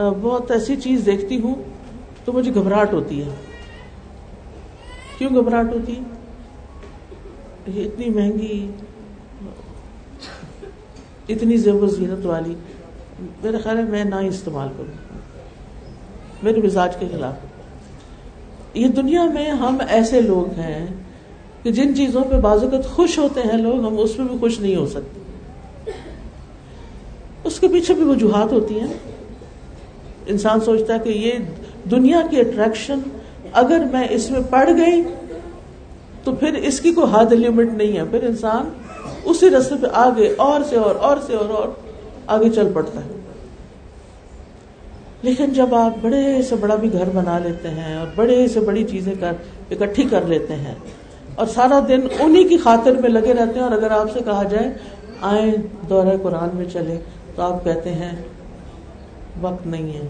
بہت ایسی چیز دیکھتی ہوں تو مجھے گھبراہٹ ہوتی ہے کیوں گھبراہٹ ہوتی؟ یہ اتنی مہنگی اتنی زیب و زینت والی، میرے خیال ہے میں نہ استعمال کروں، میرے مزاج کے خلاف. یہ دنیا میں ہم ایسے لوگ ہیں کہ جن چیزوں پہ بازوقت خوش ہوتے ہیں لوگ، ہم اس میں بھی خوش نہیں ہو سکتے. اس کے پیچھے بھی وجوہات ہوتی ہیں. انسان سوچتا ہے کہ یہ دنیا کی اٹریکشن، اگر میں اس میں پڑ گئی تو پھر اس کی کوئی حد لمٹ نہیں ہے، پھر انسان اسی رستے پہ آگے اور سے اور اور سے اور اور آگے چل پڑتا ہے. لیکن جب آپ بڑے سے بڑا بھی گھر بنا لیتے ہیں اور بڑے سے بڑی چیزیں کر اکٹھی کر لیتے ہیں اور سارا دن انہی کی خاطر میں لگے رہتے ہیں، اور اگر آپ سے کہا جائے آئیں دورہ قرآن میں چلیں تو آپ کہتے ہیں وقت نہیں ہے،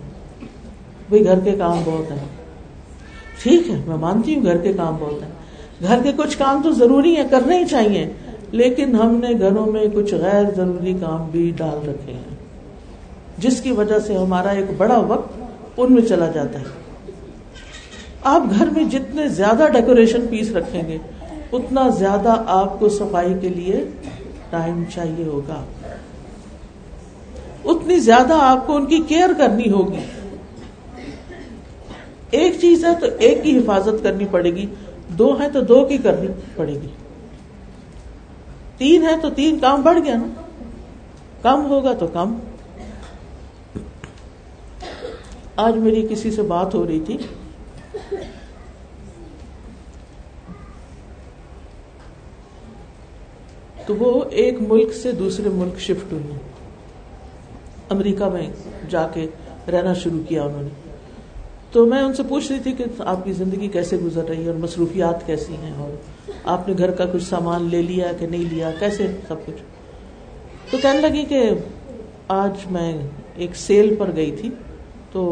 بھئی گھر کے کام بہت ہیں. ٹھیک ہے، میں مانتی ہوں گھر کے کام بہت ہیں، گھر کے کچھ کام تو ضروری ہیں، کرنے ہی چاہیے، لیکن ہم نے گھروں میں کچھ غیر ضروری کام بھی ڈال رکھے ہیں جس کی وجہ سے ہمارا ایک بڑا وقت ان میں چلا جاتا ہے. آپ گھر میں جتنے زیادہ ڈیکوریشن پیس رکھیں گے اتنا زیادہ آپ کو صفائی کے لیے ٹائم چاہیے ہوگا، اتنی زیادہ آپ کو ان کی کیئر کرنی ہوگی. ایک چیز ہے تو ایک کی حفاظت کرنی پڑے گی، دو ہیں تو دو کی کرنی پڑے گی، تین ہیں تو تین، کام بڑھ گیا نا، کم ہوگا تو کم. آج میری کسی سے بات ہو رہی تھی تو وہ ایک ملک سے دوسرے ملک شفٹ ہوئی، امریکہ میں جا کے رہنا شروع کیا انہوں نے. تو میں ان سے پوچھ رہی تھی کہ آپ کی زندگی کیسے گزر رہی ہے اور مصروفیات کیسی ہیں اور آپ نے گھر کا کچھ سامان لے لیا کہ نہیں لیا، کیسے سب کچھ. تو کہنے لگی کہ آج میں ایک سیل پر گئی تھی تو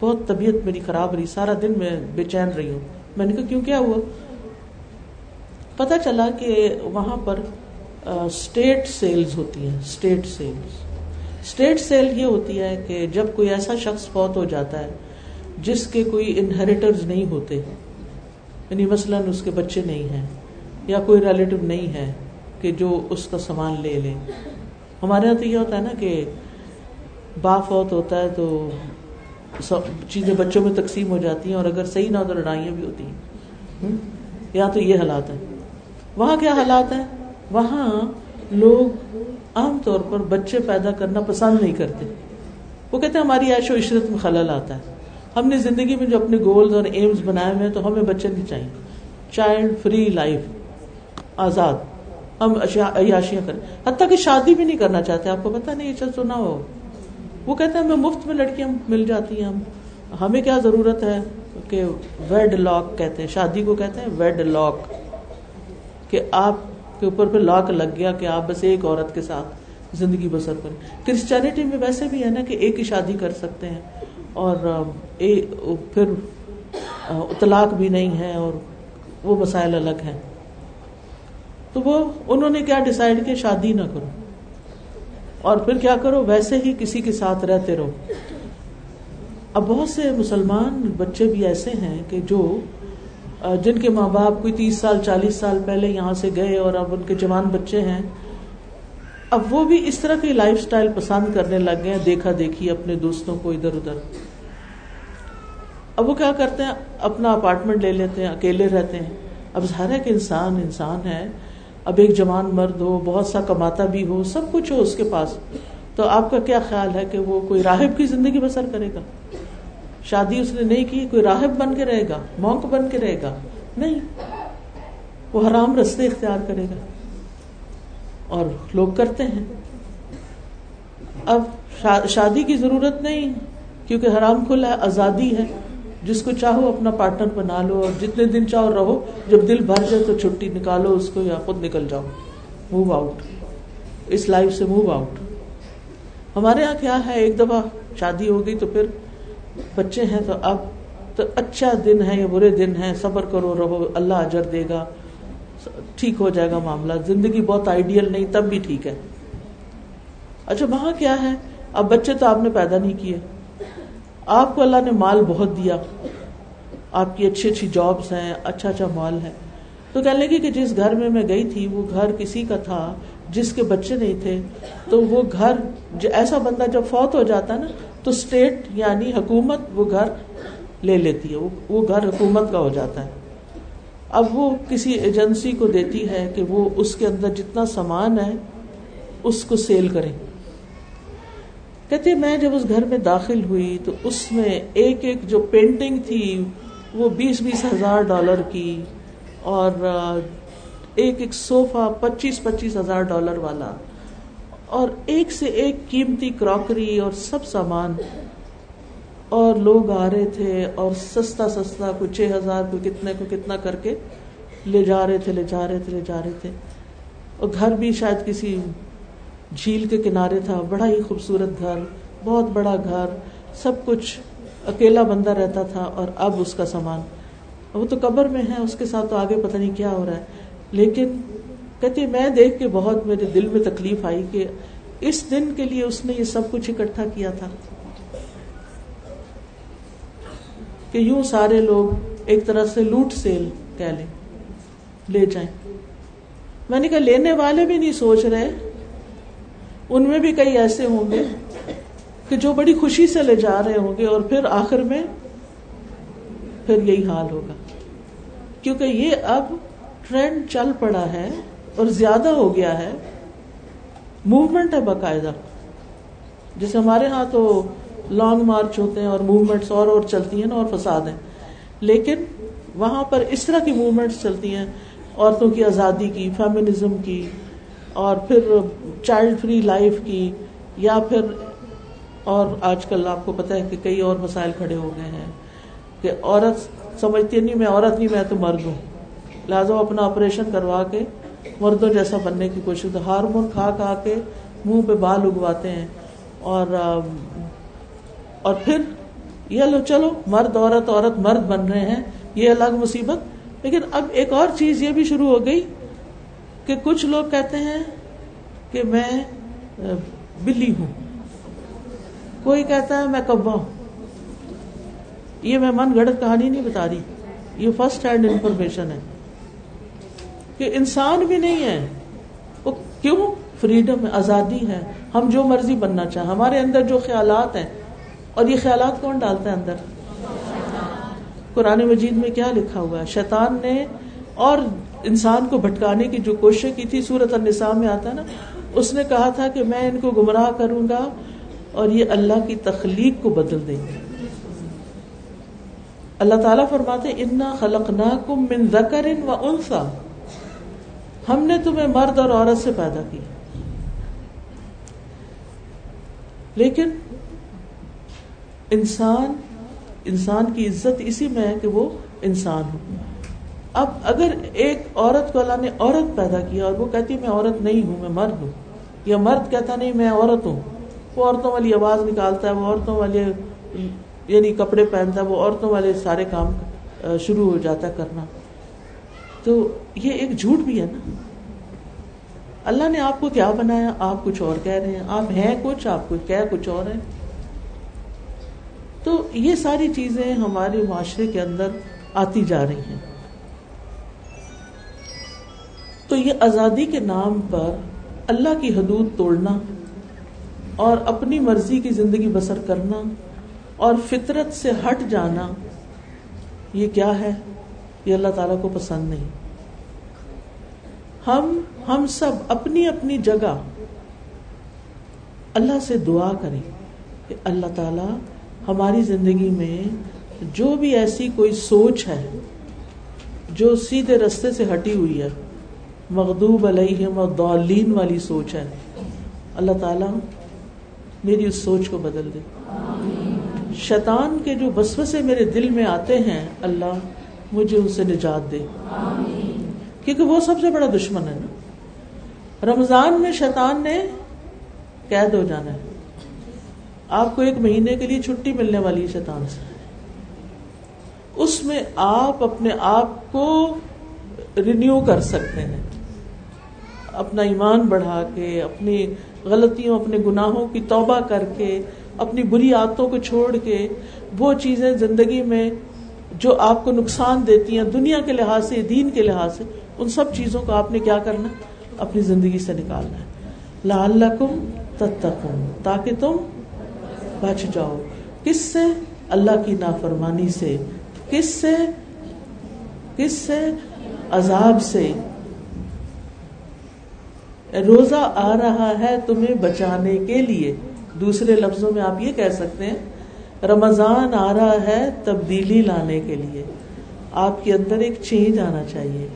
بہت طبیعت میری خراب رہی، سارا دن میں بے چین رہی ہوں. میں نے کہا کیوں، کیا ہوا؟ پتہ چلا کہ وہاں پر اسٹیٹ سیلز ہوتی ہیں. اسٹیٹ سیلز اسٹیٹ سیل یہ ہوتی ہے کہ جب کوئی ایسا شخص فوت ہو جاتا ہے جس کے کوئی انہیریٹرز نہیں ہوتے، یعنی مثلاً اس کے بچے نہیں ہیں یا کوئی ریلیٹو نہیں ہے کہ جو اس کا سامان لے لے. ہمارے یہاں تو یہ ہوتا ہے نا کہ باپ فوت ہوتا ہے تو سب چیزیں بچوں میں تقسیم ہو جاتی ہیں، اور اگر صحیح نہ ہو تو لڑائیاں بھی ہوتی ہیں. یا تو یہ حالات ہیں. وہاں کیا حالات ہیں؟ وہاں لوگ عام طور پر بچے پیدا کرنا پسند نہیں کرتے. وہ کہتے ہیں ہماری عیش و عشرت میں خلل آتا ہے، ہم نے زندگی میں جو اپنے گولز اور ایمز بنائے ہوئے ہیں تو ہمیں بچے نہیں چاہیے. چائلڈ فری لائف، آزاد، ہم عیاشیاں کریں. حتیٰ کہ شادی بھی نہیں کرنا چاہتے. آپ کو پتہ نہیں، یہ چیز سنا ہو. وہ کہتے ہیں ہمیں مفت میں لڑکیاں مل جاتی ہیں، ہم ہمیں کیا ضرورت ہے کہ ویڈ لاک کہتے ہیں، شادی کو کہتے ہیں ویڈ لاک، کہ آپ کے اوپر پہ لاک لگ گیا کہ آپ بس ایک عورت کے ساتھ زندگی بسر کریں. کرسچینٹی میں ویسے بھی ہے نا کہ ایک ہی شادی کر سکتے ہیں اور ایک پھر طلاق بھی نہیں ہے، اور وہ مسائل الگ ہیں. تو وہ انہوں نے کیا ڈیسائیڈ کیا، شادی نہ کرو اور پھر کیا کرو، ویسے ہی کسی کے ساتھ رہتے رہو. اب بہت سے مسلمان بچے بھی ایسے ہیں کہ جو جن کے ماں باپ کوئی تیس سال چالیس سال پہلے یہاں سے گئے اور اب ان کے جوان بچے ہیں، اب وہ بھی اس طرح کی لائف سٹائل پسند کرنے لگ گئے ہیں، دیکھا دیکھی اپنے دوستوں کو ادھر ادھر. اب وہ کیا کرتے ہیں، اپنا اپارٹمنٹ لے لیتے ہیں، اکیلے رہتے ہیں. اب ظاہر ہے کہ انسان انسان ہے، اب ایک جوان مرد ہو، بہت سا کماتا بھی ہو، سب کچھ ہو اس کے پاس، تو آپ کا کیا خیال ہے کہ وہ کوئی راہب کی زندگی بسر کرے گا؟ شادی اس نے نہیں کی، کوئی راہب بن کے رہے گا، مونک بن کے رہے گا؟ نہیں، وہ حرام رستے اختیار کرے گا، اور لوگ کرتے ہیں. اب شادی کی ضرورت نہیں کیونکہ حرام کھلا ہے، آزادی ہے، جس کو چاہو اپنا پارٹنر بنا لو اور جتنے دن چاہو رہو، جب دل بھر جائے تو چھٹی نکالو اس کو یا خود نکل جاؤ، موو آؤٹ، اس لائف سے موو آؤٹ. ہمارے ہاں کیا ہے، ایک دفعہ شادی ہو گئی تو پھر بچے ہیں تو اب تو اچھا دن ہے یا برے دن ہے، صبر کرو، رہو، اللہ اجر دے گا، ٹھیک ہو جائے گا معاملہ. زندگی بہت آئیڈیل نہیں تب بھی ٹھیک ہے. اچھا وہاں کیا ہے، اب بچے تو آپ نے پیدا نہیں کیے، آپ کو اللہ نے مال بہت دیا، آپ کی اچھی اچھی جابز ہیں, اچھا اچھا مال ہے. تو کہنے لگی کہ جس گھر میں میں گئی تھی وہ گھر کسی کا تھا جس کے بچے نہیں تھے, تو وہ گھر ایسا بندہ جب فوت ہو جاتا ہے نا تو اسٹیٹ یعنی حکومت وہ گھر لے لیتی ہے, وہ گھر حکومت کا ہو جاتا ہے. اب وہ کسی ایجنسی کو دیتی ہے کہ وہ اس کے اندر جتنا سامان ہے اس کو سیل کریں. کہتے میں جب اس گھر میں داخل ہوئی تو اس میں ایک ایک جو پینٹنگ تھی وہ بیس بیس ہزار ڈالر کی, اور ایک ایک صوفہ پچیس پچیس ہزار ڈالر والا, اور ایک سے ایک قیمتی کراکری اور سب سامان, اور لوگ آ رہے تھے اور سستا سستا کوئی چھ ہزار کوئی کتنے کو کتنا کر کے لے جا رہے تھے لے جا رہے تھے لے جا رہے تھے. اور گھر بھی شاید کسی جھیل کے کنارے تھا, بڑا ہی خوبصورت گھر, بہت بڑا گھر, سب کچھ, اکیلا بندہ رہتا تھا. اور اب اس کا سامان, وہ تو قبر میں ہے, اس کے ساتھ تو آگے پتہ نہیں کیا ہو رہا ہے. لیکن کہتی میں دیکھ کے بہت میرے دل میں تکلیف آئی کہ اس دن کے لیے اس نے یہ سب کچھ اکٹھا کیا تھا, کہ یوں سارے لوگ ایک طرح سے لوٹ سیل کہہ لیں لے جائیں. میں نے کہا لینے والے بھی نہیں سوچ رہے, ان میں بھی کئی ایسے ہوں گے کہ جو بڑی خوشی سے لے جا رہے ہوں گے, اور پھر آخر میں پھر یہی حال ہوگا. کیونکہ یہ اب ٹرینڈ چل پڑا ہے اور زیادہ ہو گیا ہے, موومنٹ ہے باقاعدہ, جیسے ہمارے ہاں تو لانگ مارچ ہوتے ہیں اور موومنٹس اور اور چلتی ہیں نا, اور فساد ہیں. لیکن وہاں پر اس طرح کی موومنٹس چلتی ہیں, عورتوں کی آزادی کی, فیمنزم کی, اور پھر چائلڈ فری لائف کی, یا پھر اور آج کل آپ کو پتہ ہے کہ کئی اور مسائل کھڑے ہو گئے ہیں کہ عورت سمجھتی نہیں میں عورت نہیں میں تو مرد ہوں, لہٰذا اپنا آپریشن کروا کے مردوں جیسا بننے کی کوشش, ہارمون کھا کھا کے منہ پہ بال اگواتے ہیں, اور اور پھر یہ لو چلو مرد عورت عورت مرد بن رہے ہیں, یہ الگ مصیبت. لیکن اب ایک اور چیز یہ بھی شروع ہو گئی کہ کچھ لوگ کہتے ہیں کہ میں بلی ہوں, کوئی کہتا ہے میں کوا ہوں. یہ میں من گھڑت کہانی نہیں بتا رہی, یہ فرسٹ ہینڈ انفارمیشن ہے کہ انسان بھی نہیں ہے وہ, کیوں فریڈم ہے, آزادی ہے, ہم جو مرضی بننا چاہیں, ہمارے اندر جو خیالات ہیں, اور یہ خیالات کون ڈالتا ہے اندر؟ قرآن مجید میں کیا لکھا ہوا ہے, شیطان نے اور انسان کو بھٹکانے کی جو کوشش کی تھی, سورۃ النساء میں آتا ہے نا, اس نے کہا تھا کہ میں ان کو گمراہ کروں گا اور یہ اللہ کی تخلیق کو بدل دیں گے. اللہ تعالیٰ فرماتے ہیں انا خلقناکم من ذکر و انثی, ہم نے تمہیں مرد اور عورت سے پیدا کیا. لیکن انسان انسان کی عزت اسی میں ہے کہ وہ انسان ہو. اب اگر ایک عورت کو اللہ نے عورت پیدا کیا اور وہ کہتی میں عورت نہیں ہوں میں مرد ہوں, یا مرد کہتا نہیں میں عورت ہوں, وہ عورتوں والی آواز نکالتا ہے, وہ عورتوں والے یعنی کپڑے پہنتا ہے, وہ عورتوں والے سارے کام شروع ہو جاتا ہے کرنا, تو یہ ایک جھوٹ بھی ہے نا. اللہ نے آپ کو کیا بنایا, آپ کچھ اور کہہ رہے ہیں, آپ ہیں کچھ, آپ کو کیا کچھ اور ہیں. تو یہ ساری چیزیں ہمارے معاشرے کے اندر آتی جا رہی ہیں. تو یہ آزادی کے نام پر اللہ کی حدود توڑنا اور اپنی مرضی کی زندگی بسر کرنا اور فطرت سے ہٹ جانا, یہ کیا ہے؟ یہ اللہ تعالیٰ کو پسند نہیں. ہم ہم سب اپنی اپنی جگہ اللہ سے دعا کریں کہ اللہ تعالیٰ ہماری زندگی میں جو بھی ایسی کوئی سوچ ہے جو سیدھے رستے سے ہٹی ہوئی ہے, مغضوب علیہم اور ضالین والی سوچ ہے, اللہ تعالیٰ میری اس سوچ کو بدل دے. شیطان کے جو وسوسے میرے دل میں آتے ہیں, اللہ مجھے ان سے نجات دے, کیونکہ وہ سب سے بڑا دشمن ہے نا. رمضان میں شیطان نے قید ہو جانا ہے, آپ کو ایک مہینے کے لیے چھٹی ملنے والی ہے شیطان سے, اس میں آپ اپنے آپ کو رینیو کر سکتے ہیں, اپنا ایمان بڑھا کے, اپنی غلطیوں اپنے گناہوں کی توبہ کر کے, اپنی بری عادتوں کو چھوڑ کے, وہ چیزیں زندگی میں جو آپ کو نقصان دیتی ہیں دنیا کے لحاظ سے دین کے لحاظ سے, ان سب چیزوں کو آپ نے کیا کرنا, اپنی زندگی سے نکالنا ہے. لعلکم تتقون, تاکہ تم بچ جاؤ. کس سے؟ اللہ کی نافرمانی سے. کس سے؟ کس سے؟ عذاب سے. روزہ آ رہا ہے تمہیں بچانے کے لیے. دوسرے لفظوں میں آپ یہ کہہ سکتے ہیں رمضان آ رہا ہے تبدیلی لانے کے لیے. آپ کے اندر ایک چینج آنا چاہیے.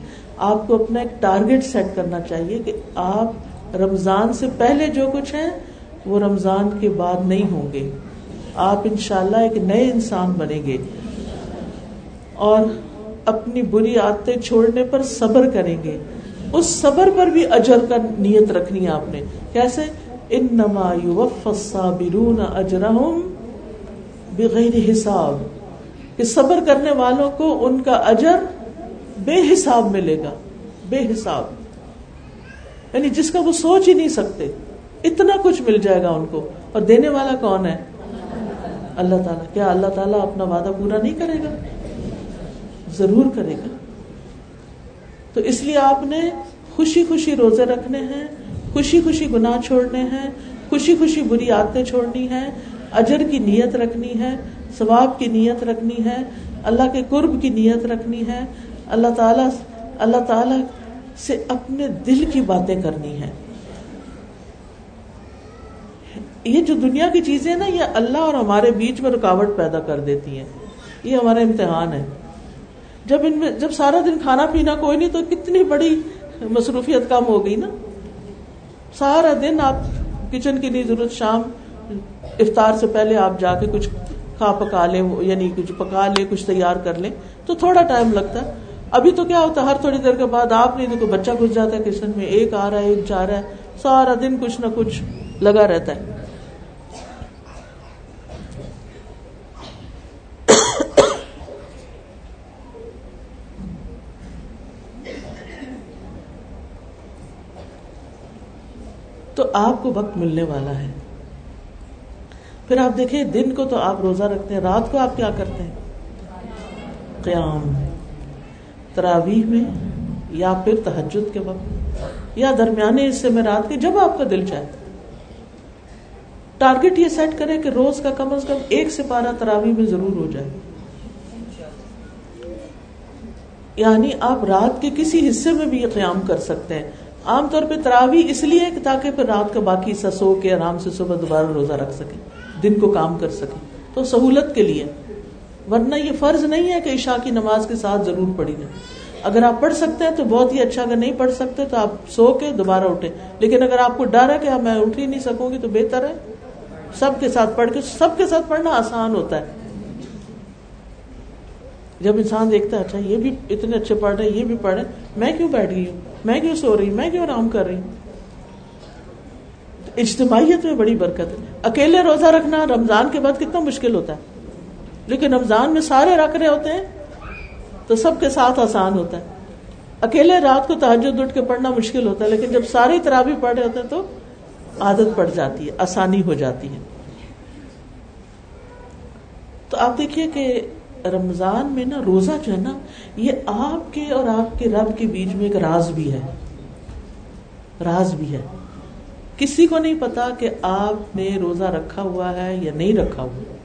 آپ کو اپنا ایک ٹارگٹ سیٹ کرنا چاہیے کہ آپ رمضان سے پہلے جو کچھ ہیں وہ رمضان کے بعد نہیں ہوں گے. آپ انشاءاللہ ایک نئے انسان بنیں گے اور اپنی بری عادتیں چھوڑنے پر صبر کریں گے. اس صبر پر بھی اجر کا نیت رکھنی ہے آپ نے. کیسے؟ انما یوفی الصابرون اجرہم بغیر حساب, کہ صبر کرنے والوں کو ان کا اجر بے حساب ملے گا. بے حساب یعنی جس کا وہ سوچ ہی نہیں سکتے, اتنا کچھ مل جائے گا ان کو. اور دینے والا کون ہے؟ اللہ تعالیٰ. کیا اللہ تعالیٰ اپنا وعدہ پورا نہیں کرے گا؟ ضرور کرے گا. تو اس لیے آپ نے خوشی خوشی روزے رکھنے ہیں, خوشی خوشی گناہ چھوڑنے ہیں, خوشی خوشی بری عادتیں چھوڑنی ہیں, اجر کی نیت رکھنی ہے, ثواب کی نیت رکھنی ہے, اللہ کے قرب کی نیت رکھنی ہے, اللہ تعالیٰ اللہ تعالیٰ سے اپنے دل کی باتیں کرنی ہیں. یہ جو دنیا کی چیزیں نا, یہ اللہ اور ہمارے بیچ میں رکاوٹ پیدا کر دیتی ہیں. یہ ہمارا امتحان ہے. جب ان میں جب سارا دن کھانا پینا کوئی نہیں تو کتنی بڑی مصروفیت کم ہو گئی نا. سارا دن آپ کچن کی نہیں ضرورت, شام افطار سے پہلے آپ جا کے کچھ کھا پکا لیں, یعنی کچھ پکا لیں, کچھ تیار کر لیں تو تھوڑا ٹائم لگتا ہے. ابھی تو کیا ہوتا ہے ہر تھوڑی دیر کے بعد آپ نہیں تو بچہ گھس جاتا ہے کچن میں, ایک آ رہا ہے ایک جا رہا ہے, سارا دن کچھ نہ کچھ لگا رہتا ہے. تو آپ کو وقت ملنے والا ہے. پھر آپ دیکھیں دن کو تو آپ روزہ رکھتے ہیں, رات کو آپ کیا کرتے ہیں؟ قیام, تراویح میں یا پھر تہجد کے وقت یا درمیانے حصے میں رات کے, جب آپ کا دل چاہے. ٹارگٹ یہ سیٹ کریں کہ روز کا کم از کم ایک سے بارہ تراویح میں ضرور ہو جائے. یعنی آپ رات کے کسی حصے میں بھی یہ قیام کر سکتے ہیں. عام طور پہ تراویح اس لیے کہ تاکہ پھر رات کا باقی حصہ سو کے آرام سے صبح دوبارہ روزہ رکھ سکیں, دن کو کام کر سکیں, تو سہولت کے لیے. ورنہ یہ فرض نہیں ہے کہ عشاء کی نماز کے ساتھ ضرور پڑھی جائے. اگر آپ پڑھ سکتے ہیں تو بہت ہی اچھا, اگر نہیں پڑھ سکتے تو آپ سو کے دوبارہ اٹھیں. لیکن اگر آپ کو ڈر ہے کہ میں اٹھ ہی نہیں سکوں گی تو بہتر ہے سب کے ساتھ پڑھ کے. سب کے ساتھ پڑھنا آسان ہوتا ہے. جب انسان دیکھتا ہے اچھا یہ بھی اتنے اچھے پڑھ رہے, یہ بھی پڑھ رہے, میں کیوں بیٹھ گئی ہوں, میں کیوں سو رہی ہوں, میں کیوں آرام کر رہی ہوں. اجتماعیت میں بڑی برکت ہے. اکیلے روزہ رکھنا رمضان کے بعد کتنا مشکل ہوتا ہے, لیکن رمضان میں سارے رکھ رہے ہوتے ہیں تو سب کے ساتھ آسان ہوتا ہے. اکیلے رات کو تہجد اٹھ کے پڑھنا مشکل ہوتا ہے, لیکن جب ساری تراویح پڑھ رہے ہوتے ہیں تو عادت پڑ جاتی ہے, آسانی ہو جاتی ہے. تو آپ دیکھیے کہ رمضان میں نا روزہ جو ہے نا, یہ آپ کے اور آپ کے رب کے بیچ میں ایک راز بھی ہے. راز بھی ہے. کسی کو نہیں پتا کہ آپ نے روزہ رکھا ہوا ہے یا نہیں رکھا ہوا.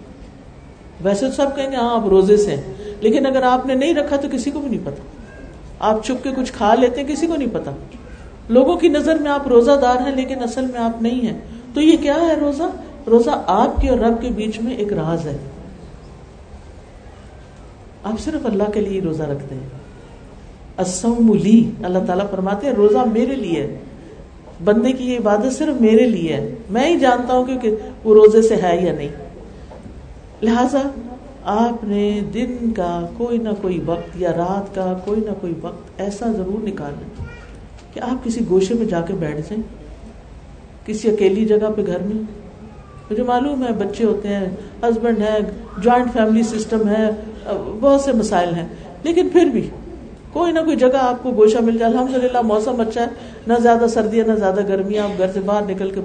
ویسے تو سب کہیں گے ہاں آپ روزے سے ہیں, لیکن اگر آپ نے نہیں رکھا تو کسی کو بھی نہیں پتا. آپ چھپ کے کچھ کھا لیتے ہیں, کسی کو نہیں پتا. لوگوں کی نظر میں آپ روزہ دار ہیں لیکن اصل میں آپ نہیں ہیں. تو یہ کیا ہے روزہ؟ روزہ آپ کے اور رب کے بیچ میں ایک راز ہے. آپ صرف اللہ کے لیے روزہ رکھتے ہیں. الصوم لی, اللہ تعالیٰ فرماتے ہیں روزہ میرے لیے ہے. بندے کی یہ عبادت صرف میرے لیے ہے. میں ہی جانتا ہوں کہ وہ روزے سے ہے یا نہیں. لہذا آپ نے دن کا کوئی نہ کوئی وقت یا رات کا کوئی نہ کوئی وقت ایسا ضرور نکالنا کہ آپ کسی گوشے میں جا کے بیٹھ جائیں, کسی اکیلی جگہ پہ گھر میں. مجھے معلوم ہے بچے ہوتے ہیں, ہسبینڈ ہے, جوائنٹ فیملی سسٹم ہے, بہت سے مسائل ہیں, لیکن پھر بھی کوئی نہ کوئی جگہ آپ کو گوشہ مل جائے. الحمدللہ موسم اچھا ہے, نہ زیادہ سردی ہے نہ زیادہ گرمی ہے. آپ گھر سے باہر نکل کے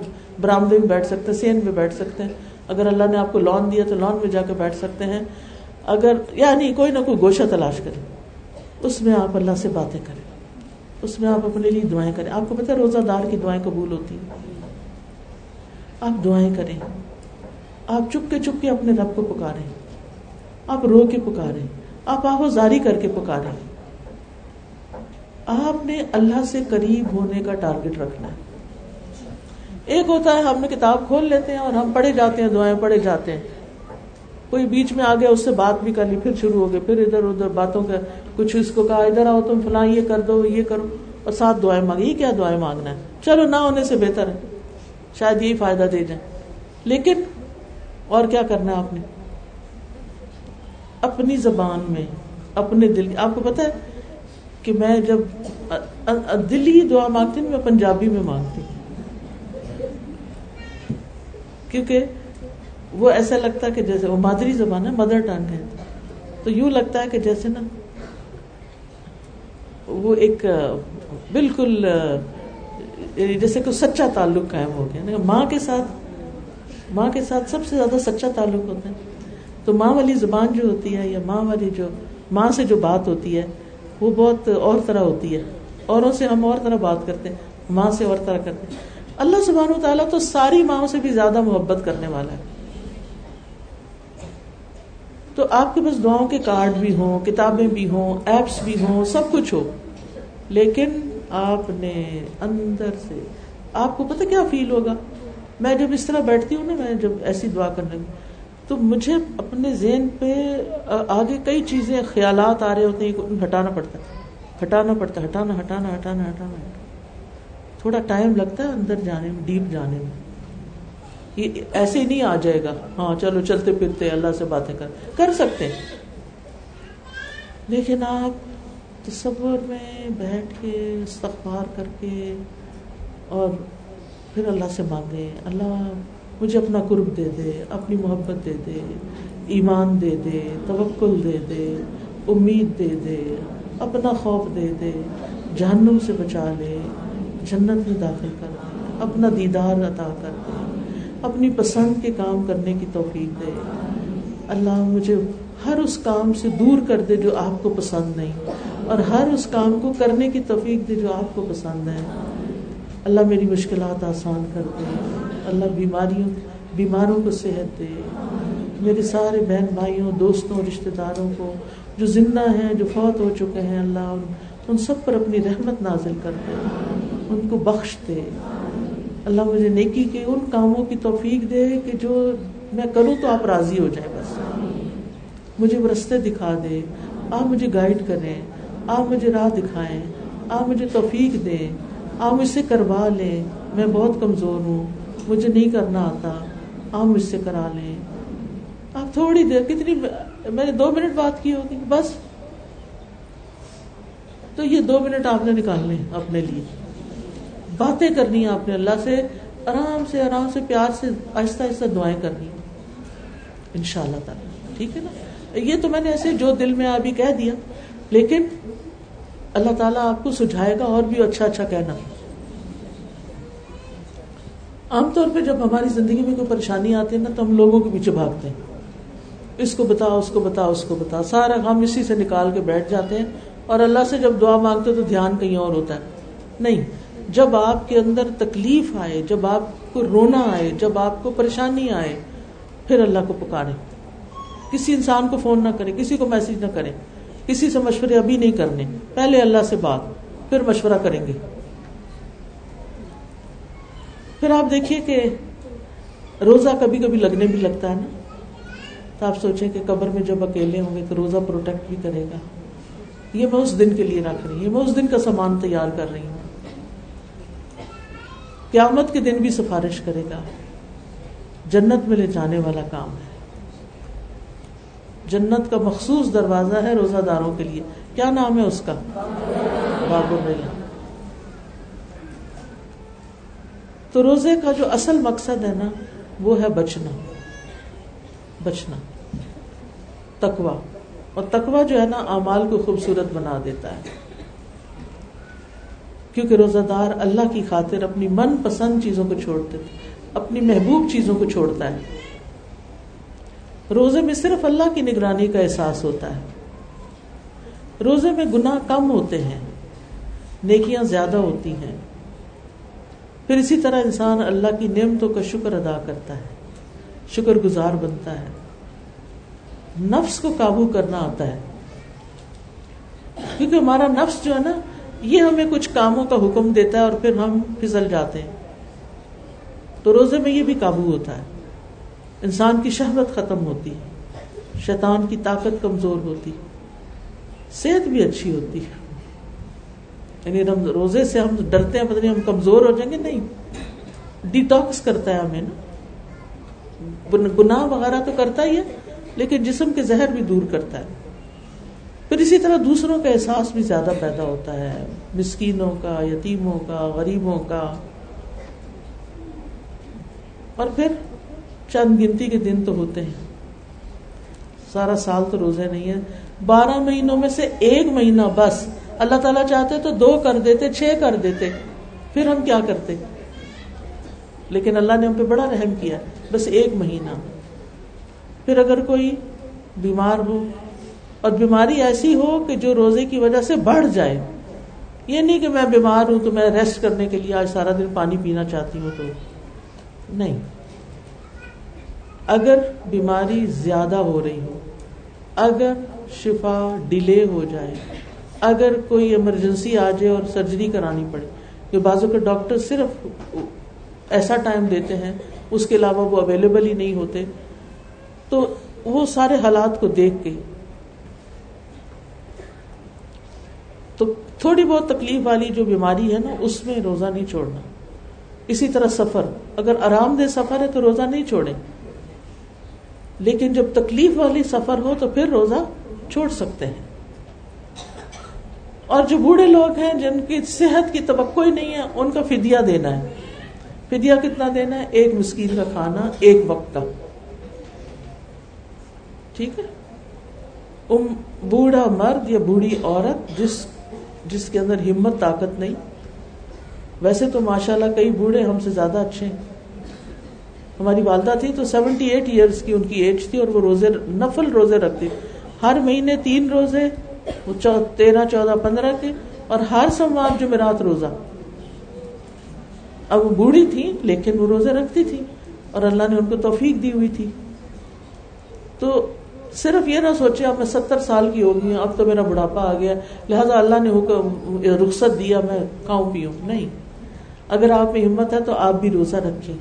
برآمدے میں بیٹھ سکتے ہیں, سین میں بیٹھ سکتے ہیں. اگر اللہ نے آپ کو لان دیا تو لان میں جا کے بیٹھ سکتے ہیں. اگر یعنی کوئی نہ کوئی گوشہ تلاش کریں, اس میں آپ اللہ سے باتیں کریں, اس میں آپ اپنے لیے دعائیں کریں. آپ کو پتہ ہے روزہ دار کی دعائیں قبول ہوتی ہیں. آپ دعائیں کریں, آپ چپ کے چپ کے اپنے رب کو پکاریں, آپ رو کے پکاریں, آپ آہو زاری کر کے پکاریں. آپ نے اللہ سے قریب ہونے کا ٹارگٹ رکھنا ہے. ایک ہوتا ہے ہم نے کتاب کھول لیتے ہیں اور ہم پڑھے جاتے ہیں, دعائیں پڑھے جاتے ہیں, کوئی بیچ میں آ گیا اس سے بات بھی کر لی, پھر شروع ہو گئے, پھر ادھر ادھر باتوں کا, کچھ اس کو کہا ادھر آؤ تم فلاں یہ کر دو یہ کرو, اور ساتھ دعائیں مانگی. یہ کیا دعائیں مانگنا ہے, چلو نہ ہونے سے بہتر ہے, شاید یہی فائدہ دے جائیں. لیکن اور کیا کرنا ہے آپ نے اپنی زبان میں اپنے دل. آپ کو پتہ ہے کہ میں جب دلی دعا مانگتی ہوں میں پنجابی میں مانگتی ہوں, کیونکہ وہ ایسا لگتا ہے کہ جیسے وہ مادری زبان ہے, مدر ٹنگ ہے, تو یوں لگتا ہے کہ جیسے نا وہ ایک بالکل جیسے کوئی سچا تعلق قائم ہو گیا. ماں کے ساتھ ماں کے ساتھ سب سے زیادہ سچا تعلق ہوتا ہے, تو ماں والی زبان جو ہوتی ہے یا ماں والی جو ماں سے جو بات ہوتی ہے وہ بہت اور طرح ہوتی ہے. اوروں سے ہم اور طرح بات کرتے ہیں, ماں سے اور طرح کرتے ہیں. اللہ سبحانہ و تعالیٰ تو ساری ماں سے بھی زیادہ محبت کرنے والا ہے. تو آپ کے پاس دعاؤں کے کارڈ بھی ہوں, کتابیں بھی ہوں, ایپس بھی ہوں, سب کچھ ہو, لیکن آپ نے اندر سے آپ کو پتہ کیا فیل ہوگا. میں جب اس طرح بیٹھتی ہوں نا, میں جب ایسی دعا کرنے لگی تو مجھے اپنے ذہن پہ آگے کئی چیزیں خیالات آ رہے ہوتے ہیں, ہٹانا پڑتا ہے ہٹانا پڑتا ہے ہٹانا ہٹانا ہٹانا ہٹانا تھوڑا ٹائم لگتا ہے اندر جانے میں, ڈیپ جانے میں. یہ ایسے ہی نہیں آ جائے گا, ہاں چلو چلتے پھرتے اللہ سے باتیں کر کر سکتے ہیں. لیکن آپ تصور میں بیٹھ کے استغفار کر کے اور پھر اللہ سے مانگیں, اللہ مجھے اپنا قرب دے دے, اپنی محبت دے دے, ایمان دے دے, توکل دے دے, امید دے دے, اپنا خوف دے دے, جہنم سے بچا لے, جنت میں داخل کر دے, اپنا دیدار عطا کر دے, اپنی پسند کے کام کرنے کی توفیق دے, اللہ مجھے ہر اس کام سے دور کر دے جو آپ کو پسند نہیں, اور ہر اس کام کو کرنے کی توفیق دے جو آپ کو پسند ہے. اللہ میری مشکلات آسان کر دے, اللہ بیماریوں بیماروں کو صحت دے, میرے سارے بہن بھائیوں, دوستوں, رشتہ داروں کو جو زندہ ہیں, جو فوت ہو چکے ہیں, اللہ ان سب پر اپنی رحمت نازل کر دے, ان کو بخش دے. اللہ مجھے نیکی کے ان کاموں کی توفیق دے کہ جو میں کروں تو آپ راضی ہو جائیں. بس مجھے وہ رستے دکھا دے, آپ مجھے گائیڈ کریں, آپ مجھے راہ دکھائیں, آپ مجھے توفیق دیں, آپ مجھ سے کروا لیں. میں بہت کمزور ہوں, مجھے نہیں کرنا آتا, آپ مجھ سے کرا لیں. آپ تھوڑی دیر, کتنی میں نے دو منٹ بات کی ہوگی بس, تو یہ دو منٹ آپ نے نکال لیں اپنے لیے. باتیں کرنی ہے آپ نے اللہ سے, آرام سے آرام سے پیار سے آہستہ آہستہ دعائیں کرنی ہیں ان شاء اللہ تعالیٰ. ٹھیک ہے نا, یہ تو میں نے ایسے جو دل میں ابھی کہہ دیا, لیکن اللہ تعالیٰ آپ کو سجھائے گا اور بھی اچھا اچھا کہنا. عام طور پہ جب ہماری زندگی میں کوئی پریشانی آتی ہے نا تو ہم لوگوں کے پیچھے بھاگتے ہیں, اس کو بتا اس کو بتا اس کو بتا, سارا ہم اسی سے نکال کے بیٹھ جاتے ہیں. اور اللہ سے جب دعا مانگتے ہیں تو دھیان کہیں اور ہوتا ہے. نہیں, جب آپ کے اندر تکلیف آئے, جب آپ کو رونا آئے, جب آپ کو پریشانی آئے, پھر اللہ کو پکاریں. کسی انسان کو فون نہ کریں, کسی کو میسج نہ کریں, کسی سے مشورے ابھی نہیں کرنے, پہلے اللہ سے بات, پھر مشورہ کریں گے. پھر آپ دیکھیے کہ روزہ کبھی کبھی لگنے بھی لگتا ہے نا, تو آپ سوچیں کہ قبر میں جب اکیلے ہوں گے تو روزہ پروٹیکٹ بھی کرے گا. یہ میں اس دن کے لیے رکھ رہی ہوں, یہ میں اس دن کا سامان تیار کر رہی ہوں, قیامت کے دن بھی سفارش کرے گا, جنت میں لے جانے والا کام ہے. جنت کا مخصوص دروازہ ہے روزہ داروں کے لیے. کیا نام ہے اس کا؟ باب الریحان. تو روزے کا جو اصل مقصد ہے نا وہ ہے بچنا, بچنا, تقویٰ. اور تقویٰ جو ہے نا اعمال کو خوبصورت بنا دیتا ہے, کیونکہ روزہ دار اللہ کی خاطر اپنی من پسند چیزوں کو چھوڑتے تھے, اپنی محبوب چیزوں کو چھوڑتا ہے. روزے میں صرف اللہ کی نگرانی کا احساس ہوتا ہے. روزے میں گناہ کم ہوتے ہیں, نیکیاں زیادہ ہوتی ہیں. پھر اسی طرح انسان اللہ کی نعمتوں کا شکر ادا کرتا ہے, شکر گزار بنتا ہے. نفس کو قابو کرنا آتا ہے, کیونکہ ہمارا نفس جو ہے نا, یہ ہمیں کچھ کاموں کا حکم دیتا ہے اور پھر ہم پھسل جاتے ہیں. تو روزے میں یہ بھی قابو ہوتا ہے, انسان کی شہوت ختم ہوتی ہے, شیطان کی طاقت کمزور ہوتی, صحت بھی اچھی ہوتی ہے. یعنی ہم روزے سے ہم ڈرتے ہیں پتہ نہیں ہم کمزور ہو جائیں گے, نہیں, ڈیٹاکس کرتا ہے ہمیں نا, گناہ وغیرہ تو کرتا ہی ہے لیکن جسم کے زہر بھی دور کرتا ہے. پھر اسی طرح دوسروں کا احساس بھی زیادہ پیدا ہوتا ہے, مسکینوں کا, یتیموں کا, غریبوں کا. اور پھر چند گنتی کے دن تو ہوتے ہیں, سارا سال تو روزے نہیں ہے. بارہ مہینوں میں سے ایک مہینہ بس اللہ تعالیٰ چاہتے تو دو کر دیتے, چھ کر دیتے, پھر ہم کیا کرتے, لیکن اللہ نے ہم پہ بڑا رحم کیا, بس ایک مہینہ. پھر اگر کوئی بیمار ہو اور بیماری ایسی ہو کہ جو روزے کی وجہ سے بڑھ جائے, یہ نہیں کہ میں بیمار ہوں تو میں ریسٹ کرنے کے لیے آج سارا دن پانی پینا چاہتی ہوں, تو نہیں. اگر بیماری زیادہ ہو رہی ہو, اگر شفا ڈیلے ہو جائے, اگر کوئی ایمرجنسی آ جائے اور سرجری کرانی پڑے, جو بعضوں کے ڈاکٹر صرف ایسا ٹائم دیتے ہیں, اس کے علاوہ وہ اویلیبل ہی نہیں ہوتے, تو وہ سارے حالات کو دیکھ کے تو تھوڑی بہت تکلیف والی جو بیماری ہے نا, اس میں روزہ نہیں چھوڑنا. اسی طرح سفر, اگر آرام دہ سفر ہے تو روزہ نہیں چھوڑیں, لیکن جب تکلیف والی سفر ہو تو پھر روزہ چھوڑ سکتے ہیں. اور جو بوڑھے لوگ ہیں جن کی صحت کی توقع ہی نہیں ہے, ان کا فدیہ دینا ہے. فدیہ کتنا دینا ہے؟ ایک مسکین کا کھانا ایک وقت کا, ٹھیک ہے. ام بوڑھا مرد یا بوڑھی عورت جس جس کے اندر ہمت طاقت نہیں, ویسے تو ماشاءاللہ کئی بوڑھے ہم سے زیادہ اچھے ہیں. ہماری والدہ تھی تو سیونٹی ایٹ ایئرس کی ان کی ایج تھی, اور وہ روزے, نفل روزے رکھتی, ہر مہینے تین روزے, وہ تیرہ چودہ پندرہ کے, اور ہر سوموار جمعرات روزہ. اب وہ بوڑھی تھی لیکن وہ روزے رکھتی تھی, اور اللہ نے ان کو توفیق دی ہوئی تھی. تو صرف یہ نہ سوچے اب میں ستر سال کی ہو گئی ہوں, اب تو میرا بڑھاپا آ گیا, لہذا اللہ نے حکم رخصت دیا میں کھاؤں پیوں, نہیں. اگر آپ میں ہمت ہے تو آپ بھی روزہ رکھیں.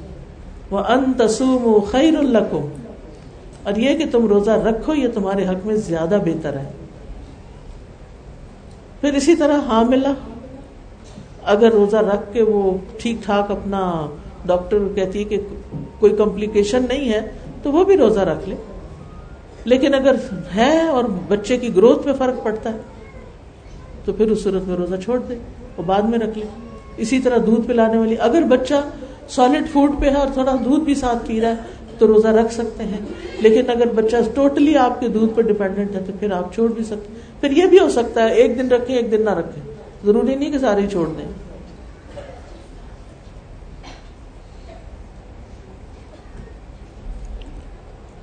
وَأَن تَصُومُوا خَيْرٌ لَكُمْ, اور یہ کہ تم روزہ رکھو یہ تمہارے حق میں زیادہ بہتر ہے. پھر اسی طرح حاملہ, اگر روزہ رکھ کے وہ ٹھیک ٹھاک اپنا ڈاکٹر کہتی ہے کہ کوئی کمپلیکیشن نہیں ہے تو وہ بھی روزہ رکھ لے. لیکن اگر ہے اور بچے کی گروتھ پہ فرق پڑتا ہے تو پھر اس صورت میں روزہ چھوڑ دے اور بعد میں رکھ لے. اسی طرح دودھ پلانے والی, اگر بچہ سالڈ فوڈ پہ ہے اور تھوڑا دودھ بھی ساتھ پی رہا ہے تو روزہ رکھ سکتے ہیں. لیکن اگر بچہ ٹوٹلی آپ کے دودھ پر ڈیپینڈنٹ ہے تو پھر آپ چھوڑ بھی سکتے ہیں. پھر یہ بھی ہو سکتا ہے ایک دن رکھیں ایک دن نہ رکھیں, ضروری نہیں کہ سارے چھوڑ دیں.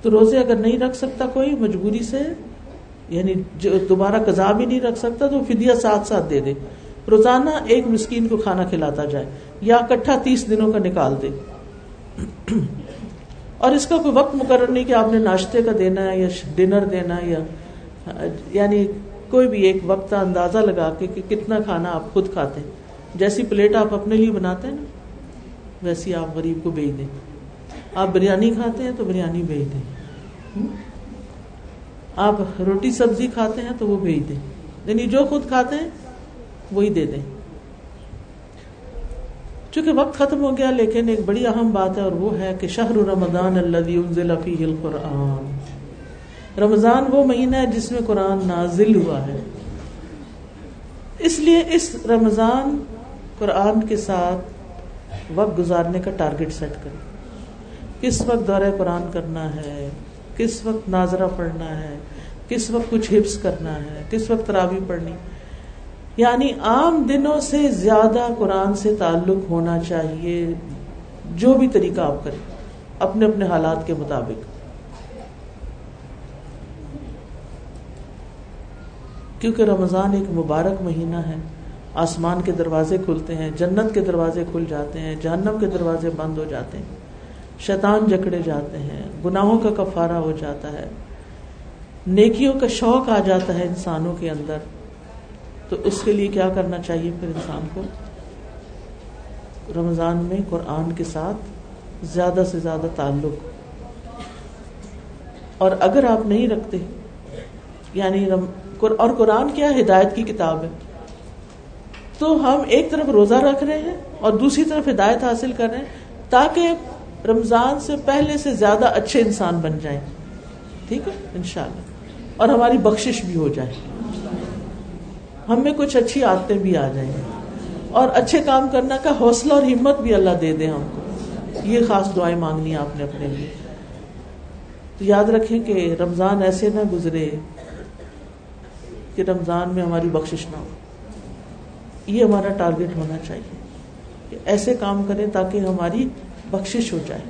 تو روزے اگر نہیں رکھ سکتا کوئی مجبوری سے, یعنی دوبارہ قضا بھی نہیں رکھ سکتا, تو فدیہ ساتھ ساتھ دے دے. روزانہ ایک مسکین کو کھانا کھلاتا جائے, یا اکٹھا تیس دنوں کا نکال دے. اور اس کا کوئی وقت مقرر نہیں کہ آپ نے ناشتے کا دینا ہے یا ڈنر دینا ہے, یا یعنی کوئی بھی ایک وقت کا اندازہ لگا کے کہ کتنا کھانا آپ خود کھاتے ہیں. جیسی پلیٹ آپ اپنے لیے بناتے ہیں نا, ویسی آپ غریب کو بھیج دیں. آپ بریانی کھاتے ہیں تو بریانی بھیج دیں, آپ روٹی سبزی کھاتے ہیں تو وہ بھیج دیں. یعنی جو خود کھاتے ہیں وہی دے دیں. چونکہ وقت ختم ہو گیا, لیکن ایک بڑی اہم بات ہے اور وہ ہے کہ شہر رمضان الذی انزل فیہ القرآن, رمضان وہ مہینہ ہے جس میں قرآن نازل ہوا ہے. اس لیے اس رمضان قرآن کے ساتھ وقت گزارنے کا ٹارگٹ سیٹ کریں. کس وقت دورہ قرآن کرنا ہے, کس وقت ناظرہ پڑھنا ہے, کس وقت کچھ حفظ کرنا ہے, کس وقت تراویح پڑھنی. یعنی عام دنوں سے زیادہ قرآن سے تعلق ہونا چاہیے, جو بھی طریقہ آپ کریں اپنے اپنے حالات کے مطابق. کیونکہ رمضان ایک مبارک مہینہ ہے. آسمان کے دروازے کھلتے ہیں, جنت کے دروازے کھل جاتے ہیں, جہنم کے دروازے بند ہو جاتے ہیں, شیطان جکڑے جاتے ہیں, گناہوں کا کفارہ ہو جاتا ہے, نیکیوں کا شوق آ جاتا ہے انسانوں کے اندر. تو اس کے لیے کیا کرنا چاہیے پھر انسان کو؟ رمضان میں قرآن کے ساتھ زیادہ سے زیادہ تعلق. اور اگر آپ نہیں رکھتے, یعنی اور قرآن کیا ہدایت کی کتاب ہے, تو ہم ایک طرف روزہ رکھ رہے ہیں اور دوسری طرف ہدایت حاصل کر رہے ہیں تاکہ رمضان سے پہلے سے زیادہ اچھے انسان بن جائیں. ٹھیک ہے انشاءاللہ, اور ہماری بخشش بھی ہو جائے, ہم میں کچھ اچھی عادتیں بھی آ جائیں اور اچھے کام کرنے کا حوصلہ اور ہمت بھی اللہ دے دے ہم کو. یہ خاص دعائیں مانگنی آپ نے اپنے لیے. تو یاد رکھیں کہ رمضان ایسے نہ گزرے کہ رمضان میں ہماری بخشش نہ ہو. یہ ہمارا ٹارگٹ ہونا چاہیے کہ ایسے کام کریں تاکہ ہماری بخشش ہو جائے.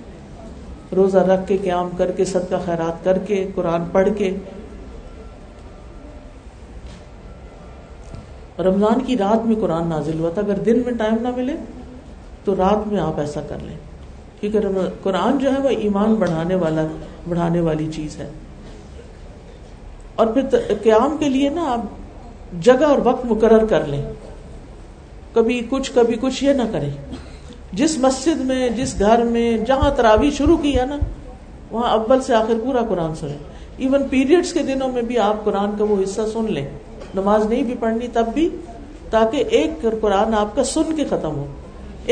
روزہ رکھ کے, قیام کر کے, صدقہ خیرات کر کے, قرآن پڑھ کے. رمضان کی رات میں قرآن نازل ہوا تھا, اگر دن میں ٹائم نہ ملے تو رات میں آپ ایسا کر لیں, کیونکہ قرآن جو ہے وہ ایمان بڑھانے والا بڑھانے والی چیز ہے. اور پھر قیام کے لیے نا آپ جگہ اور وقت مقرر کر لیں, کبھی کچھ کبھی کچھ, یہ نہ کریں. جس مسجد میں, جس گھر میں جہاں تراویح شروع کی ہے نا, وہاں اول سے آخر پورا قرآن سنیں. ایون پیریڈس کے دنوں میں بھی آپ قرآن کا وہ حصہ سن لیں, نماز نہیں بھی پڑھنی تب بھی, تاکہ ایک قرآن آپ کا سن کے ختم ہو,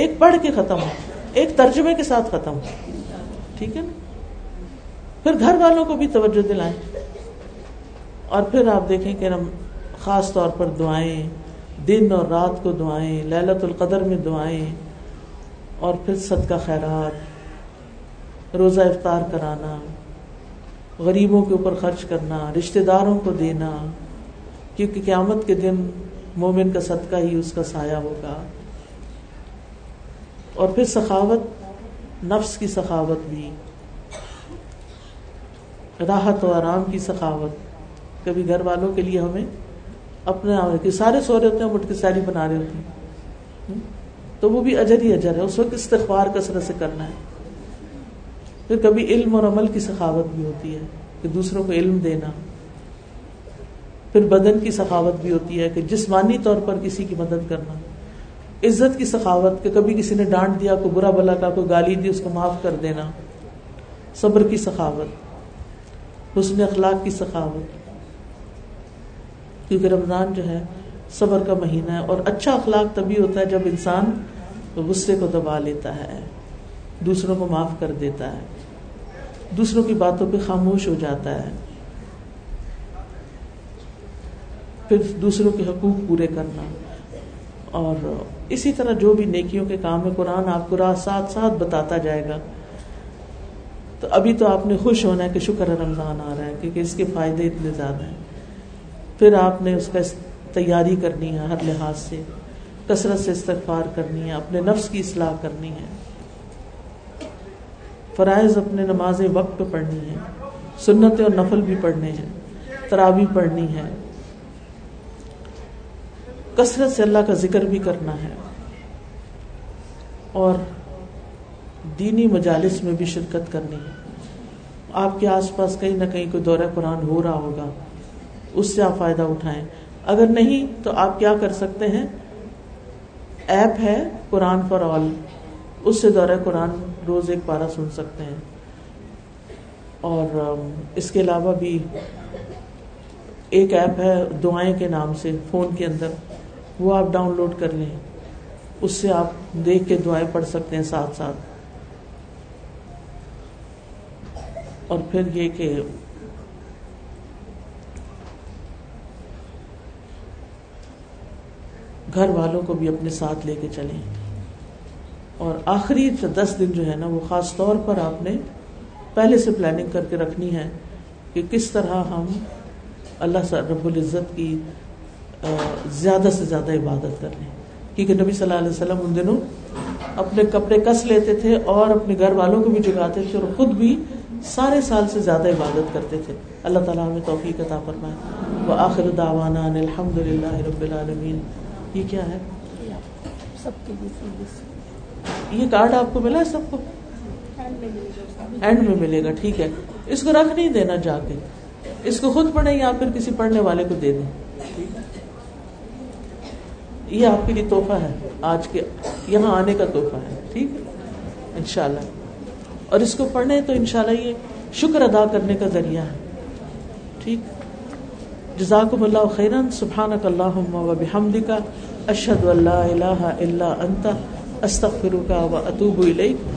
ایک پڑھ کے ختم ہو, ایک ترجمے کے ساتھ ختم ہو. ٹھیک ہے نا. پھر گھر والوں کو بھی توجہ دلائیں, اور پھر آپ دیکھیں کہ ہم خاص طور پر دعائیں, دن اور رات کو دعائیں, لیلۃ القدر میں دعائیں, اور پھر صدقہ خیرات, روزہ افطار کرانا, غریبوں کے اوپر خرچ کرنا, رشتہ داروں کو دینا, کیونکہ قیامت کے دن مومن کا صدقہ ہی اس کا سایہ ہوگا. اور پھر سخاوت, نفس کی سخاوت بھی, راحت و آرام کی سخاوت. کبھی گھر والوں کے لیے ہمیں اپنے آپ سارے سو رہے ہوتے ہیں, مٹکی ساری بنا رہے ہوتے ہیں, تو وہ بھی اجر ہی اجر ہے. اس وقت استغفار کثرت سے کرنا ہے. پھر کبھی علم اور عمل کی سخاوت بھی ہوتی ہے کہ دوسروں کو علم دینا. پھر بدن کی سخاوت بھی ہوتی ہے کہ جسمانی طور پر کسی کی مدد کرنا. عزت کی سخاوت کہ کبھی کسی نے ڈانٹ دیا, کوئی برا بھلا کہا, کوئی گالی دی, اس کو معاف کر دینا. صبر کی سخاوت, حسن اخلاق کی سخاوت, کیونکہ رمضان جو ہے صبر کا مہینہ ہے. اور اچھا اخلاق تبھی ہوتا ہے جب انسان غصے کو دبا لیتا ہے, دوسروں کو معاف کر دیتا ہے, دوسروں کی باتوں پہ خاموش ہو جاتا ہے, پھر دوسروں کے حقوق پورے کرنا. اور اسی طرح جو بھی نیکیوں کے کام ہے قرآن آپ کو راہ ساتھ ساتھ بتاتا جائے گا. تو ابھی تو آپ نے خوش ہونا ہے کہ شکر ہے رمضان آ رہا ہے, کیونکہ اس کے فائدے اتنے زیادہ ہیں. پھر آپ نے اس کا تیاری کرنی ہے ہر لحاظ سے, کثرت سے استغفار کرنی ہے, اپنے نفس کی اصلاح کرنی ہے, فرائض اپنے نماز وقت پہ پڑھنی ہے, سنتیں اور نفل بھی پڑھنے ہیں, تراویح پڑھنی ہے, کثرت سے اللہ کا ذکر بھی کرنا ہے, اور دینی مجالس میں بھی شرکت کرنی ہے. آپ کے آس پاس کہیں نہ کہیں کوئی دورہ قرآن ہو رہا ہوگا, اس سے آپ فائدہ اٹھائیں. اگر نہیں تو آپ کیا کر سکتے ہیں, ایپ ہے قرآن فار آل, اس سے دورہ قرآن روز ایک پارہ سن سکتے ہیں. اور اس کے علاوہ بھی ایک ایپ ہے دعائیں کے نام سے فون کے اندر, وہ آپ ڈاؤن لوڈ کر لیں, اس سے آپ دیکھ کے دعائیں پڑھ سکتے ہیں ساتھ ساتھ. اور پھر یہ کہ گھر والوں کو بھی اپنے ساتھ لے کے چلیں. اور آخری دس دن جو ہے نا, وہ خاص طور پر آپ نے پہلے سے پلاننگ کر کے رکھنی ہے کہ کس طرح ہم اللہ رب العزت کی زیادہ سے زیادہ عبادت کر لیں, کیونکہ نبی صلی اللہ علیہ وسلم ان دنوں اپنے کپڑے کس لیتے تھے اور اپنے گھر والوں کو بھی جگاتے تھے, اور خود بھی سارے سال سے زیادہ عبادت کرتے تھے. اللہ تعالیٰ ہمیں توفیق عطا فرمائے. وآخر دعوانا ان الحمد للہ رب العالمین. یہ کیا ہے؟ سب کے لیے یہ کارڈ آپ کو ملا ہے؟ سب کو اینڈ میں ملے گا. ٹھیک ہے, اس کو رکھ نہیں دینا, جا کے اس کو خود پڑھیں یا پھر کسی پڑھنے والے کو دے دیں. یہ آپ کے لیے تحفہ ہے, آج کے یہاں آنے کا تحفہ ہے. ٹھیک ہے انشاءاللہ, اور اس کو پڑھیں تو انشاءاللہ یہ شکر ادا کرنے کا ذریعہ ہے. ٹھیک, جزاکم اللہ خیرن. سبحانک اللہم و بحمدک, اشہد ان لا الہ الا انت, استغفرک و اتوب الیک.